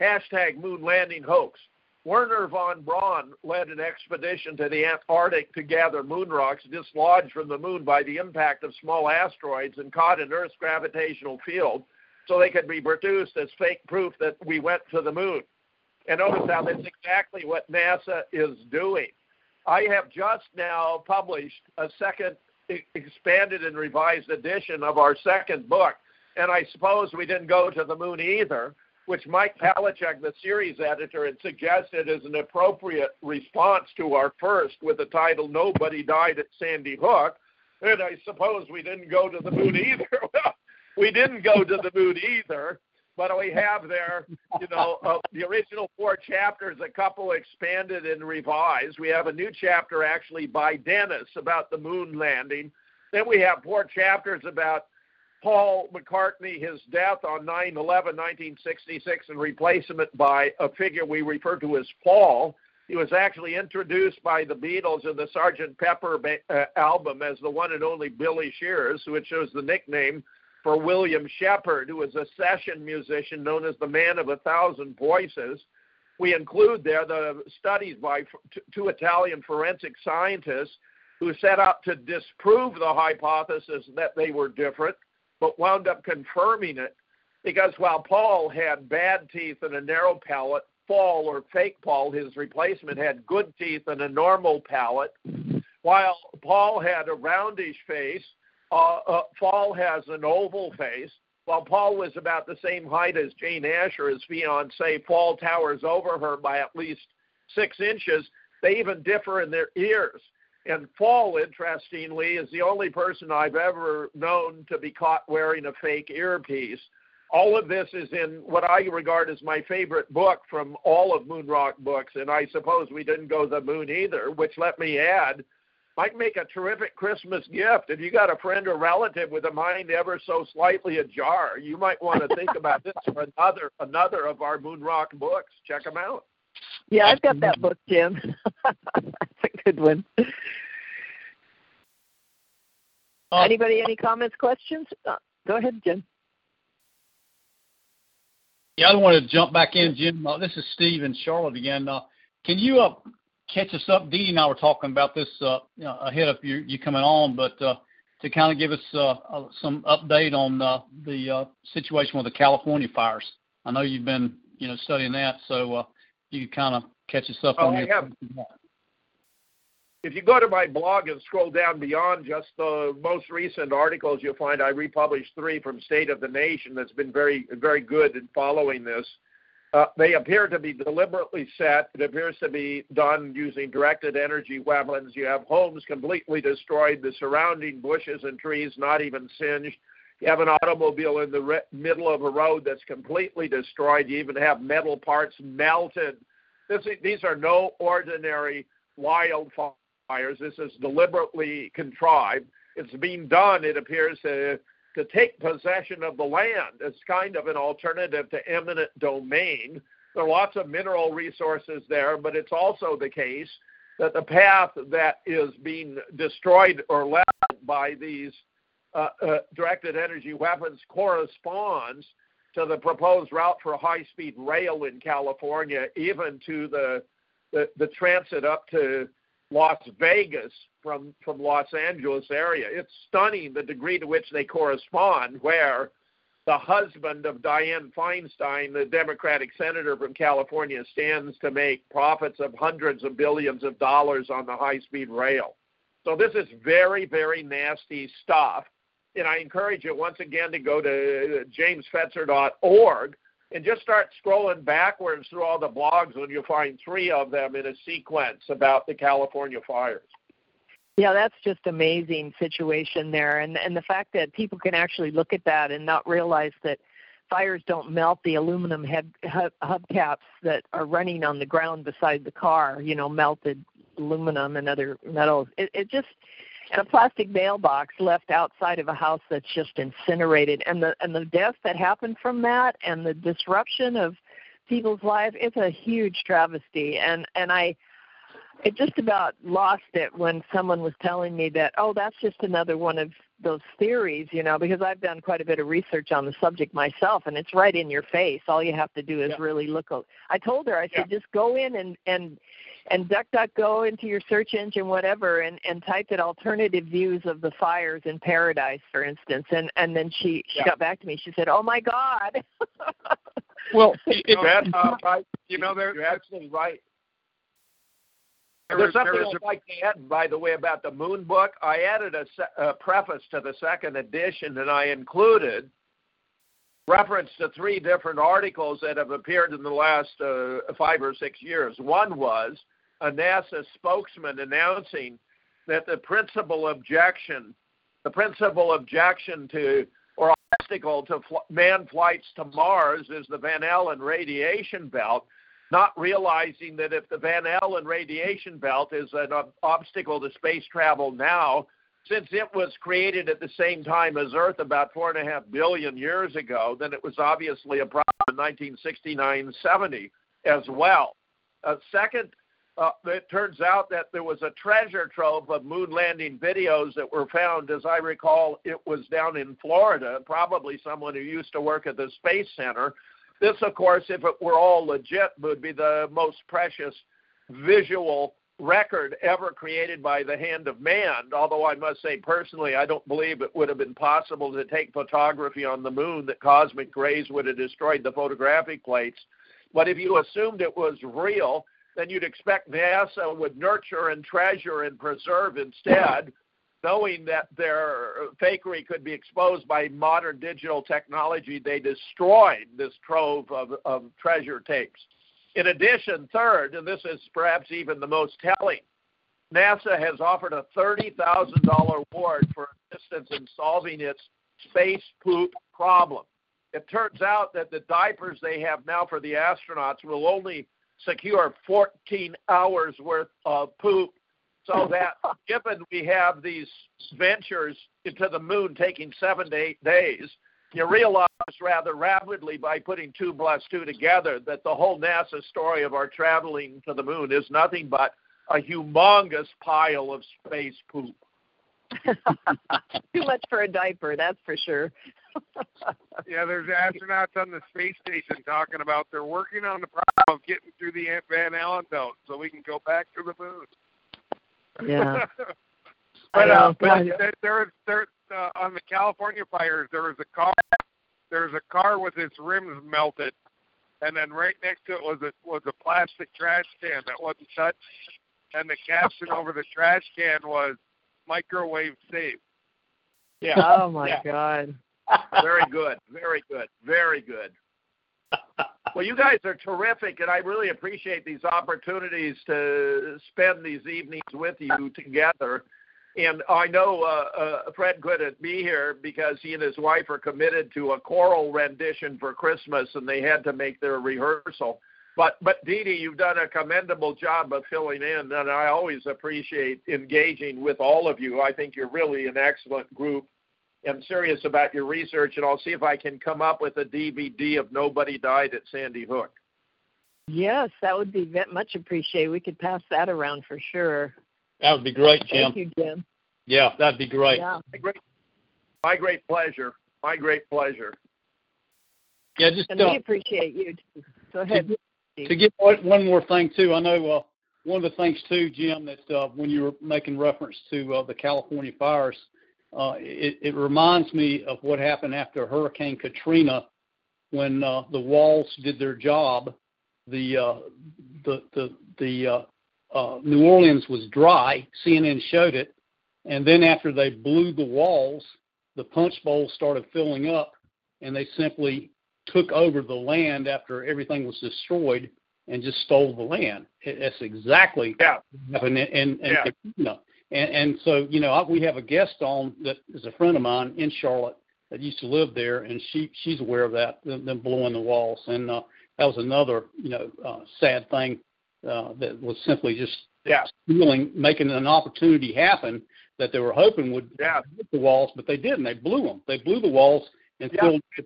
Hashtag moon landing hoax. Werner von Braun led an expedition to the Antarctic to gather moon rocks dislodged from the moon by the impact of small asteroids and caught in Earth's gravitational field so they could be produced as fake proof that we went to the moon. And notice how that's exactly what NASA is doing. I have just now published a second expanded and revised edition of our second book, and I suppose we didn't go to the moon either, which Mike Palecek, the series editor, had suggested as an appropriate response to our first with the title, Nobody Died at Sandy Hook, and I suppose we didn't go to the moon either. We didn't go to the moon either, but we have there, the original 4 chapters, a couple expanded and revised. We have a new chapter actually by Dennis about the moon landing. Then we have 4 chapters about Paul McCartney, his death on 9/11, 1966, and replacement by a figure we refer to as Paul. He was actually introduced by the Beatles in the Sgt. Pepper album as the one and only Billy Shears, which was the nickname for William Shepard, who was a session musician known as the Man of 1,000 Voices. We include there the studies by 2 Italian forensic scientists who set out to disprove the hypothesis that they were different, but wound up confirming it, because while Paul had bad teeth and a narrow palate, Paul, or fake Paul, his replacement, had good teeth and a normal palate. While Paul had a roundish face, Paul has an oval face. While Paul was about the same height as Jane Asher, his fiancée, Paul towers over her by at least 6 inches. They even differ in their ears. And Paul, interestingly, is the only person I've ever known to be caught wearing a fake earpiece. All of this is in what I regard as my favorite book from all of Moonrock Books, and I suppose we didn't go to the moon either, which, let me add, might make a terrific Christmas gift. If you got a friend or relative with a mind ever so slightly ajar, you might want to think about this for another of our Moonrock books. Check them out. Yeah, I've got that book, Jim. That's a good one. Anybody, any comments, questions? Go ahead, Jim. Yeah, I don't want to jump back in, Jim. This is Steve in Charlotte again. Can you catch us up? Dee and I were talking about this ahead of you coming on, but to kind of give us some update on the situation with the California fires. I know you've been studying that, so you kind of catch us up on it. If you go to my blog and scroll down beyond just the most recent articles, you'll find I republished 3 from State of the Nation that's been very, very good in following this. They appear to be deliberately set. It appears to be done using directed energy weapons. You have homes completely destroyed, the surrounding bushes and trees not even singed. You have an automobile in the middle of a road that's completely destroyed. You even have metal parts melted. These are no ordinary wildfires. This is deliberately contrived. It's being done, it appears, to take possession of the land as kind of an alternative to eminent domain. There are lots of mineral resources there, but it's also the case that the path that is being destroyed or left by these directed energy weapons corresponds to the proposed route for high-speed rail in California, even to the transit up to Las Vegas from Los Angeles area. It's stunning the degree to which they correspond, where the husband of Dianne Feinstein, the Democratic senator from California, stands to make profits of hundreds of billions of dollars on the high-speed rail. So this is very, very nasty stuff. And I encourage you once again to go to jamesfetzer.org and just start scrolling backwards through all the blogs when you find 3 of them in a sequence about the California fires. Yeah, that's just amazing situation there. And the fact that people can actually look at that and not realize that fires don't melt the aluminum hubcaps that are running on the ground beside the car, you know, melted aluminum and other metals. It just... And a plastic mailbox left outside of a house that's just incinerated. And the death that happened from that and the disruption of people's lives, it's a huge travesty. And I just about lost it when someone was telling me that, oh, that's just another one of those theories, you know, because I've done quite a bit of research on the subject myself, and it's right in your face. All you have to do is really look. I told her, I said, just go in and DuckDuckGo into your search engine, whatever, and typed in alternative views of the fires in Paradise, for instance. And then she got back to me. She said, oh, my God. Well, you're absolutely right. There's something I'd like to add, by the way, about the Moon Book. I added a preface to the second edition, and I included reference to 3 different articles that have appeared in the last 5 or 6 years. One was a NASA spokesman announcing that the principal objection to or obstacle to manned flights to Mars is the Van Allen radiation belt, not realizing that if the Van Allen radiation belt is an obstacle to space travel now, since it was created at the same time as Earth about 4.5 billion years ago, then it was obviously a problem in 1969-70 as well. Second, it turns out that there was a treasure trove of moon landing videos that were found. As I recall, it was down in Florida, probably someone who used to work at the Space Center. This, of course, if it were all legit, would be the most precious visual record ever created by the hand of man, although I must say personally I don't believe it would have been possible to take photography on the moon, that cosmic rays would have destroyed the photographic plates. But if you assumed it was real, then you'd expect NASA would nurture and treasure and preserve instead, knowing that their fakery could be exposed by modern digital technology. They destroyed this trove of treasure tapes. In addition, third, and this is perhaps even the most telling, NASA has offered a $30,000 award for assistance in solving its space poop problem. It turns out that the diapers they have now for the astronauts will only secure 14 hours worth of poop, so that given we have these ventures into the moon taking 7 to 8 days, you realize rather rapidly by putting 2 plus 2 together that the whole NASA story of our traveling to the moon is nothing but a humongous pile of space poop. Too much for a diaper, that's for sure. Yeah, there's astronauts on the space station talking about they're working on the problem of getting through the Van Allen belt so we can go back to the moon. Yeah. But on the California fires, there was a car with its rims melted, and then right next to it was a plastic trash can that wasn't touched, and the caption over the trash can was "microwave safe." Yeah. Oh my God. Very good. Very good. Very good. Well, you guys are terrific, and I really appreciate these opportunities to spend these evenings with you together. And I know Fred couldn't be here because he and his wife are committed to a choral rendition for Christmas, and they had to make their rehearsal. But Dee Dee, you've done a commendable job of filling in, and I always appreciate engaging with all of you. I think you're really an excellent group. I'm serious about your research, and I'll see if I can come up with a DVD of Nobody Died at Sandy Hook. Yes, that would be much appreciated. We could pass that around for sure. That would be great, Jim. Thank you, Jim. Yeah, that'd be great. Yeah. My great pleasure. My great pleasure. Yeah, just and we appreciate you. Too. Go ahead. To get one more thing too, I know one of the things too, Jim, that when you were making reference to the California fires. It reminds me of what happened after Hurricane Katrina, when the walls did their job. The New Orleans was dry. CNN showed it, and then after they blew the walls, the punch bowls started filling up, and they simply took over the land after everything was destroyed and just stole the land. That's exactly what happened in Katrina. And so, we have a guest on that is a friend of mine in Charlotte that used to live there, and she's aware of that, them blowing the walls. And that was another, sad thing that was simply just stealing, making an opportunity happen that they were hoping would hit the walls, but they didn't. They blew them. They blew the walls. And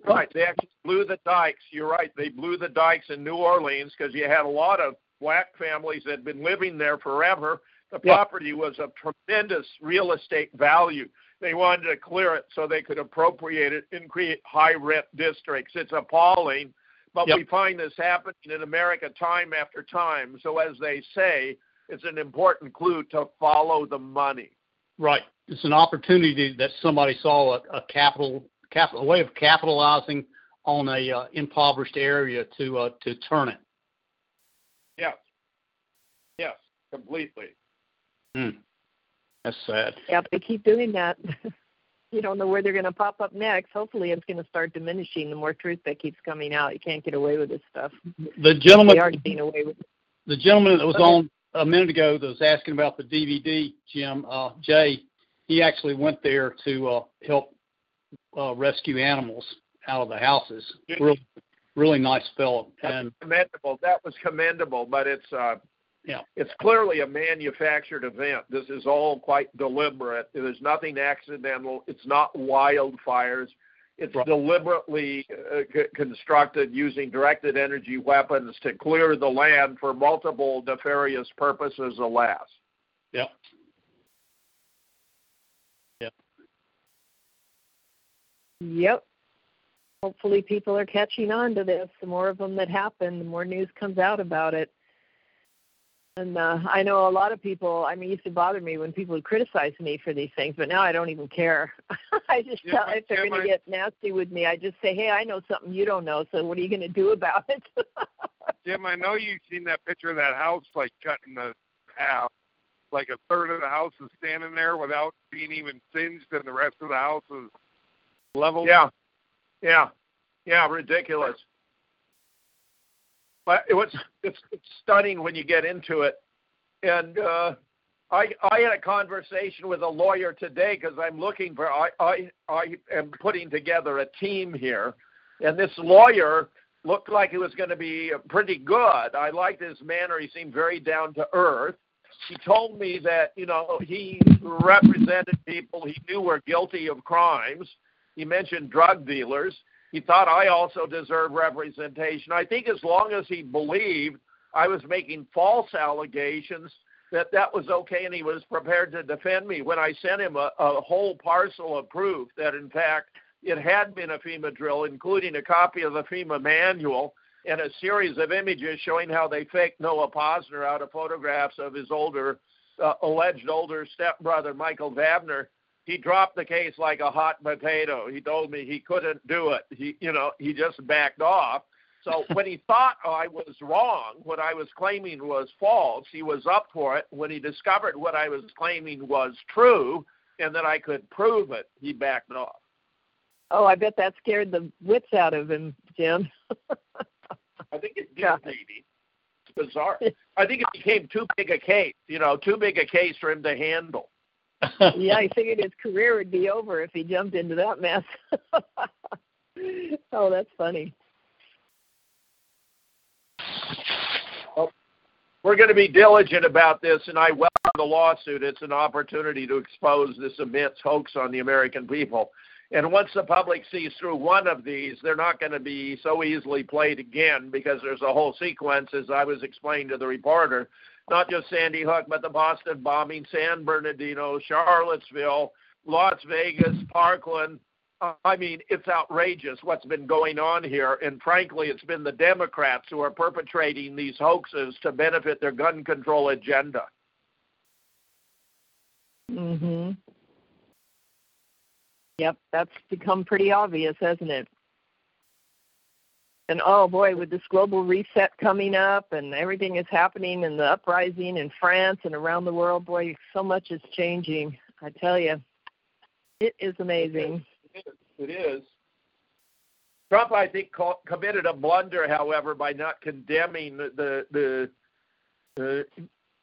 right. They actually blew the dikes. You're right. They blew the dikes in New Orleans because you had a lot of black families that had been living there forever. The property was of tremendous real estate value. They wanted to clear it so they could appropriate it and create high-rent districts. It's appalling, but we find this happening in America time after time. So as they say, it's an important clue to follow the money. Right. It's an opportunity that somebody saw a way of capitalizing on a impoverished area to turn it. Yes. Yes, completely. That's sad. Yeah, they keep doing that. You don't know where they're going to pop up next. Hopefully it's going to start diminishing the more truth that keeps coming out. You can't get away with this stuff. The gentleman that was on a minute ago that was asking about the DVD, Jim, Jay, he actually went there to help rescue animals out of the houses. Really nice fellow. That was commendable, but it's... it's clearly a manufactured event. This is all quite deliberate. There's nothing accidental. It's not wildfires. It's deliberately constructed using directed energy weapons to clear the land for multiple nefarious purposes, alas. Yep. Yep. Yep. Hopefully people are catching on to this. The more of them that happen, the more news comes out about it. And I know a lot of people, it used to bother me when people would criticize me for these things, but now I don't even care. I just tell if they're going to get nasty with me, I just say, hey, I know something you don't know, so what are you going to do about it? Jim, I know you've seen that picture of that house, cut in the half. A third of the house is standing there without being even singed, and the rest of the house is leveled. Yeah, ridiculous. But it's stunning when you get into it. And I had a conversation with a lawyer today because I'm looking for I am putting together a team here. And this lawyer looked like he was going to be pretty good. I liked his manner. He seemed very down to earth. He told me that, he represented people he knew were guilty of crimes. He mentioned drug dealers. He thought I also deserved representation. I think as long as he believed I was making false allegations, that was okay, and he was prepared to defend me when I sent him a whole parcel of proof that, in fact, it had been a FEMA drill, including a copy of the FEMA manual and a series of images showing how they faked Noah Posner out of photographs of his alleged older stepbrother, Michael Vabner. He dropped the case like a hot potato. He told me he couldn't do it. He just backed off. So when he thought I was wrong, what I was claiming was false, he was up for it. When he discovered what I was claiming was true and that I could prove it, he backed off. Oh, I bet that scared the wits out of him, Jim. I think it did, maybe. It's bizarre. I think it became too big a case, too big a case for him to handle. Yeah, he figured his career would be over if he jumped into that mess. Oh, that's funny. Well, we're going to be diligent about this, and I welcome the lawsuit. It's an opportunity to expose this immense hoax on the American people. And once the public sees through one of these, they're not going to be so easily played again, because there's a whole sequence, as I was explaining to the reporter, not just Sandy Hook, but the Boston bombing, San Bernardino, Charlottesville, Las Vegas, Parkland. I mean, it's outrageous what's been going on here, and frankly, it's been the Democrats who are perpetrating these hoaxes to benefit their gun control agenda. Mm-hmm. Yep, that's become pretty obvious, hasn't it? And, oh, boy, with this global reset coming up and everything is happening and the uprising in France and around the world, boy, so much is changing. I tell you, it is amazing. It is. Trump, I think, committed a blunder, however, by not condemning the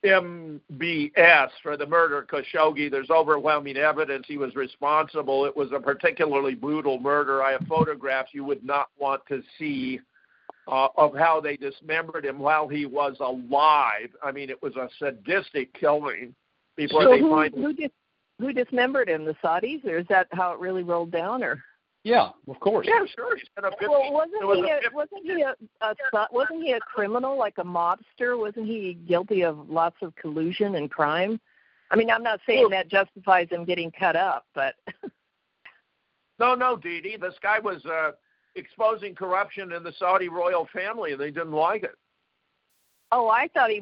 MBS for the murder of Khashoggi. There's overwhelming evidence he was responsible. It was a particularly brutal murder. I have photographs you would not want to see of how they dismembered him while he was alive. I mean, it was a sadistic killing. Who dismembered him, the Saudis, or is that how it really rolled down? Or yeah, of course. Yeah, sure. Wasn't he a criminal, like a mobster? Wasn't he guilty of lots of collusion and crime? I mean, I'm not saying that justifies him getting cut up, but... No, Dee Dee. This guy was exposing corruption in the Saudi royal family, and they didn't like it. Oh, I thought he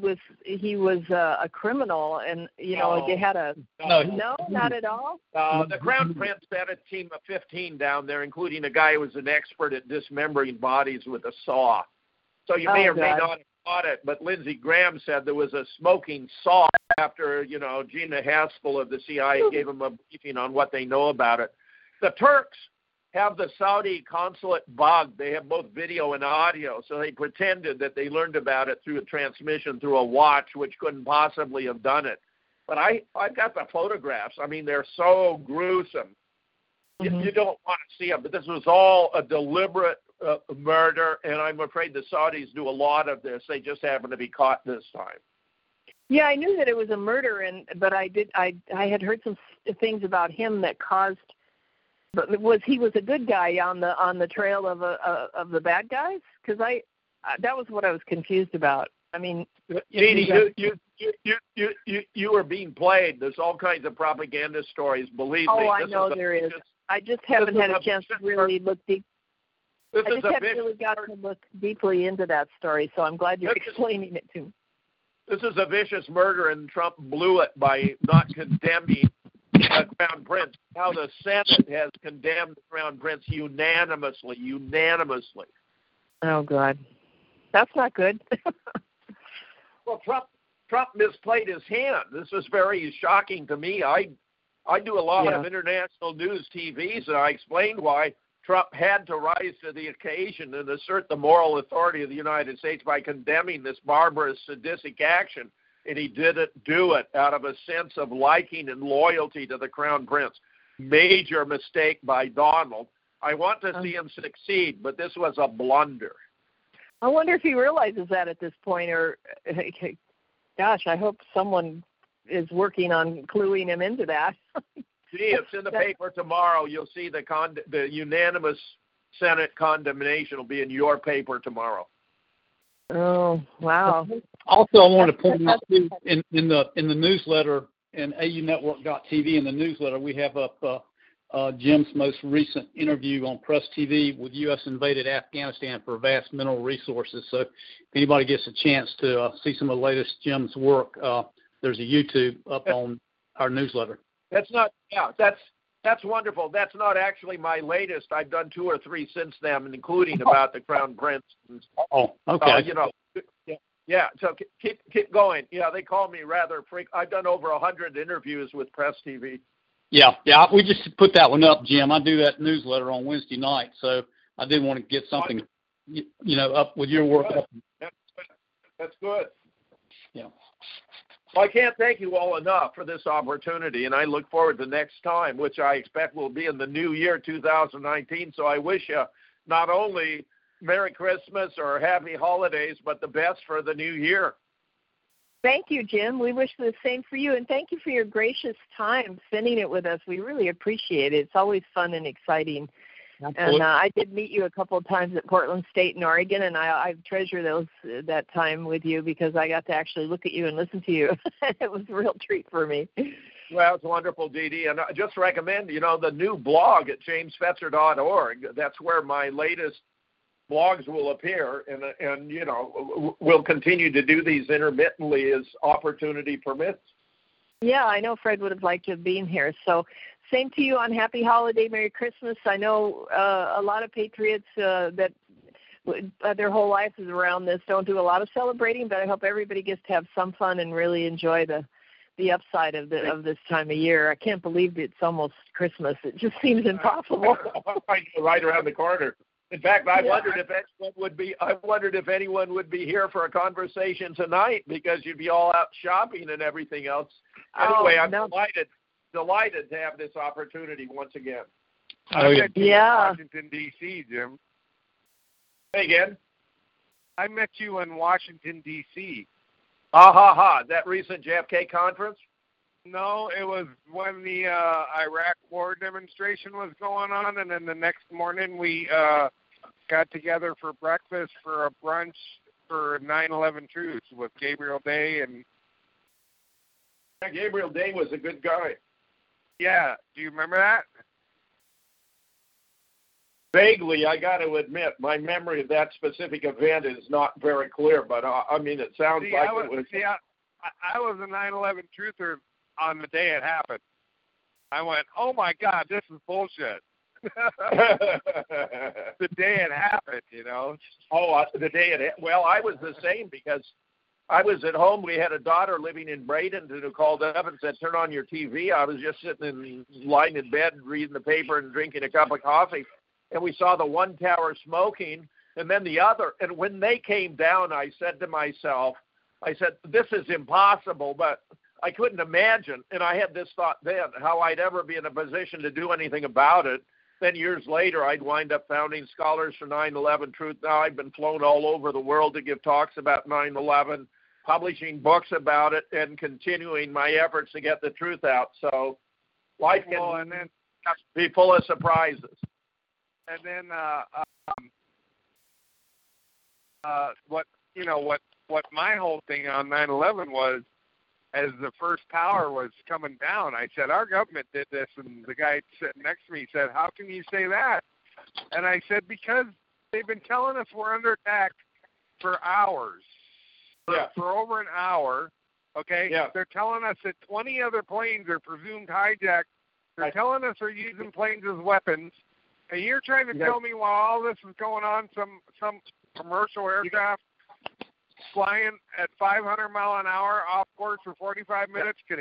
was a criminal, and they had a no, not at all. The Crown Prince had a team of 15 down there, including a guy who was an expert at dismembering bodies with a saw. So you may or may not have caught it, but Lindsey Graham said there was a smoking saw after Gina Haspel of the CIA gave him a briefing on what they know about it. The Turks have the Saudi consulate bugged. They have both video and audio, so they pretended that they learned about it through a transmission, through a watch, which couldn't possibly have done it. But I've got the photographs. I mean, they're so gruesome. Mm-hmm. You don't want to see them, but this was all a deliberate murder, and I'm afraid the Saudis do a lot of this. They just happen to be caught this time. Yeah, I knew that it was a murder, but I had heard some things about him that caused... But he was a good guy on the trail of the bad guys? Because that was what I was confused about. I mean, you are being played. There's all kinds of propaganda stories. Believe me. Oh, I know there is. I just haven't had a chance to really look deep. I just haven't really got to look deeply into that story. So I'm glad you're explaining it to me. This is a vicious murder, and Trump blew it by not condemning Crown Prince. Now the Senate has condemned the Crown Prince unanimously. Oh, God. That's not good. Well, Trump misplayed his hand. This is very shocking to me. I do a lot of international news TVs, and I explained why Trump had to rise to the occasion and assert the moral authority of the United States by condemning this barbarous, sadistic action. And he didn't do it out of a sense of liking and loyalty to the Crown Prince. Major mistake by Donald. I want to see him succeed, but this was a blunder. I wonder if he realizes that at this point, or gosh, I hope someone is working on cluing him into that. Gee, it's in the paper tomorrow. You'll see the unanimous Senate condemnation will be in your paper tomorrow. Oh, wow. Also, I wanted to point out, too, in the newsletter, in AUnetwork.tv, in the newsletter, we have up Jim's most recent interview on Press TV with U.S. invaded Afghanistan for vast mineral resources. So if anybody gets a chance to see some of the latest Jim's work, there's a YouTube up on our newsletter. That's not – yeah, that's – That's wonderful. That's not actually my latest. I've done two or three since then, including about the Crown Prince. Oh, okay. So keep going. Yeah, they call me rather freak. I've done over 100 interviews with Press TV. Yeah. We just put that one up, Jim. I do that newsletter on Wednesday night, so I did want to get something, up with your work. That's good. Yeah. Well, I can't thank you all enough for this opportunity, and I look forward to next time, which I expect will be in the new year, 2019. So I wish you not only Merry Christmas or Happy Holidays, but the best for the new year. Thank you, Jim. We wish the same for you, and thank you for your gracious time spending it with us. We really appreciate it. It's always fun and exciting. Absolutely. And I did meet you a couple of times at Portland State in Oregon, and I treasure that time with you because I got to actually look at you and listen to you. It was a real treat for me. Well, it's wonderful, Dee Dee. And I just recommend, the new blog at jamesfetzer.org. That's where my latest blogs will appear, and we'll continue to do these intermittently as opportunity permits. Yeah, I know Fred would have liked to have been here, so... Same to you on Happy Holiday, Merry Christmas. I know a lot of patriots that their whole life is around this don't do a lot of celebrating, but I hope everybody gets to have some fun and really enjoy the upside of this time of year. I can't believe it's almost Christmas. It just seems impossible. Right around the corner. In fact, I wondered if anyone would be here for a conversation tonight because you'd be all out shopping and everything else. Anyway, Delighted to have this opportunity once again. I met you in Washington, D.C., Jim. Hey, again? I met you in Washington, D.C. That recent JFK conference? No, it was when the Iraq war demonstration was going on, and then the next morning we got together for breakfast for a brunch for 9/11 Truth with Gabriel Day. And Gabriel Day was a good guy. Yeah, do you remember that? Vaguely, I got to admit, my memory of that specific event is not very clear, but it sounds like it was... See, I was a 9/11 truther on the day it happened. I went, oh my God, this is bullshit. The day it happened, Well, I was the same because... I was at home. We had a daughter living in Bradenton who called up and said, turn on your TV. I was just lying in bed reading the paper and drinking a cup of coffee, and we saw the one tower smoking and then the other. And when they came down, I said to myself, this is impossible, but I couldn't imagine. And I had this thought then, how I'd ever be in a position to do anything about it. Then years later, I'd wind up founding Scholars for 9/11 Truth. Now I've been flown all over the world to give talks about 9/11. Publishing books about it and continuing my efforts to get the truth out. So life can be full of surprises. And then what my whole thing on 9/11 was, as the first tower was coming down, I said, our government did this, and the guy sitting next to me said, how can you say that? And I said, because they've been telling us we're under attack for hours. Yeah. For over an hour, okay? Yeah. They're telling us that 20 other planes are presumed hijacked. They're telling us they're using planes as weapons. And you're trying to tell me while all this is going on, some commercial aircraft flying at 500 mile an hour off course for 45 minutes could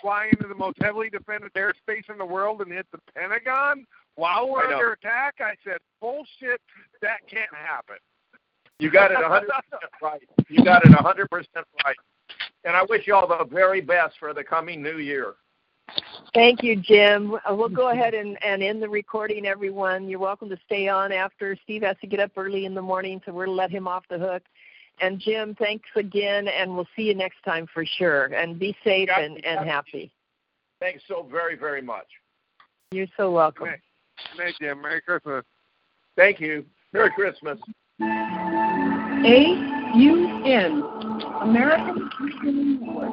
fly into the most heavily defended airspace in the world and hit the Pentagon while we're under attack? I said, bullshit, that can't happen. You got it 100% right. And I wish you all the very best for the coming new year. Thank you, Jim. We'll go ahead and end the recording, everyone. You're welcome to stay on after. Steve has to get up early in the morning, so we'll let him off the hook. And, Jim, thanks again, and we'll see you next time for sure. And be safe and happy. Thanks so very, very much. You're so welcome. Thank you. Merry Christmas. Thank you. Merry Christmas. AUN, American Christian Network.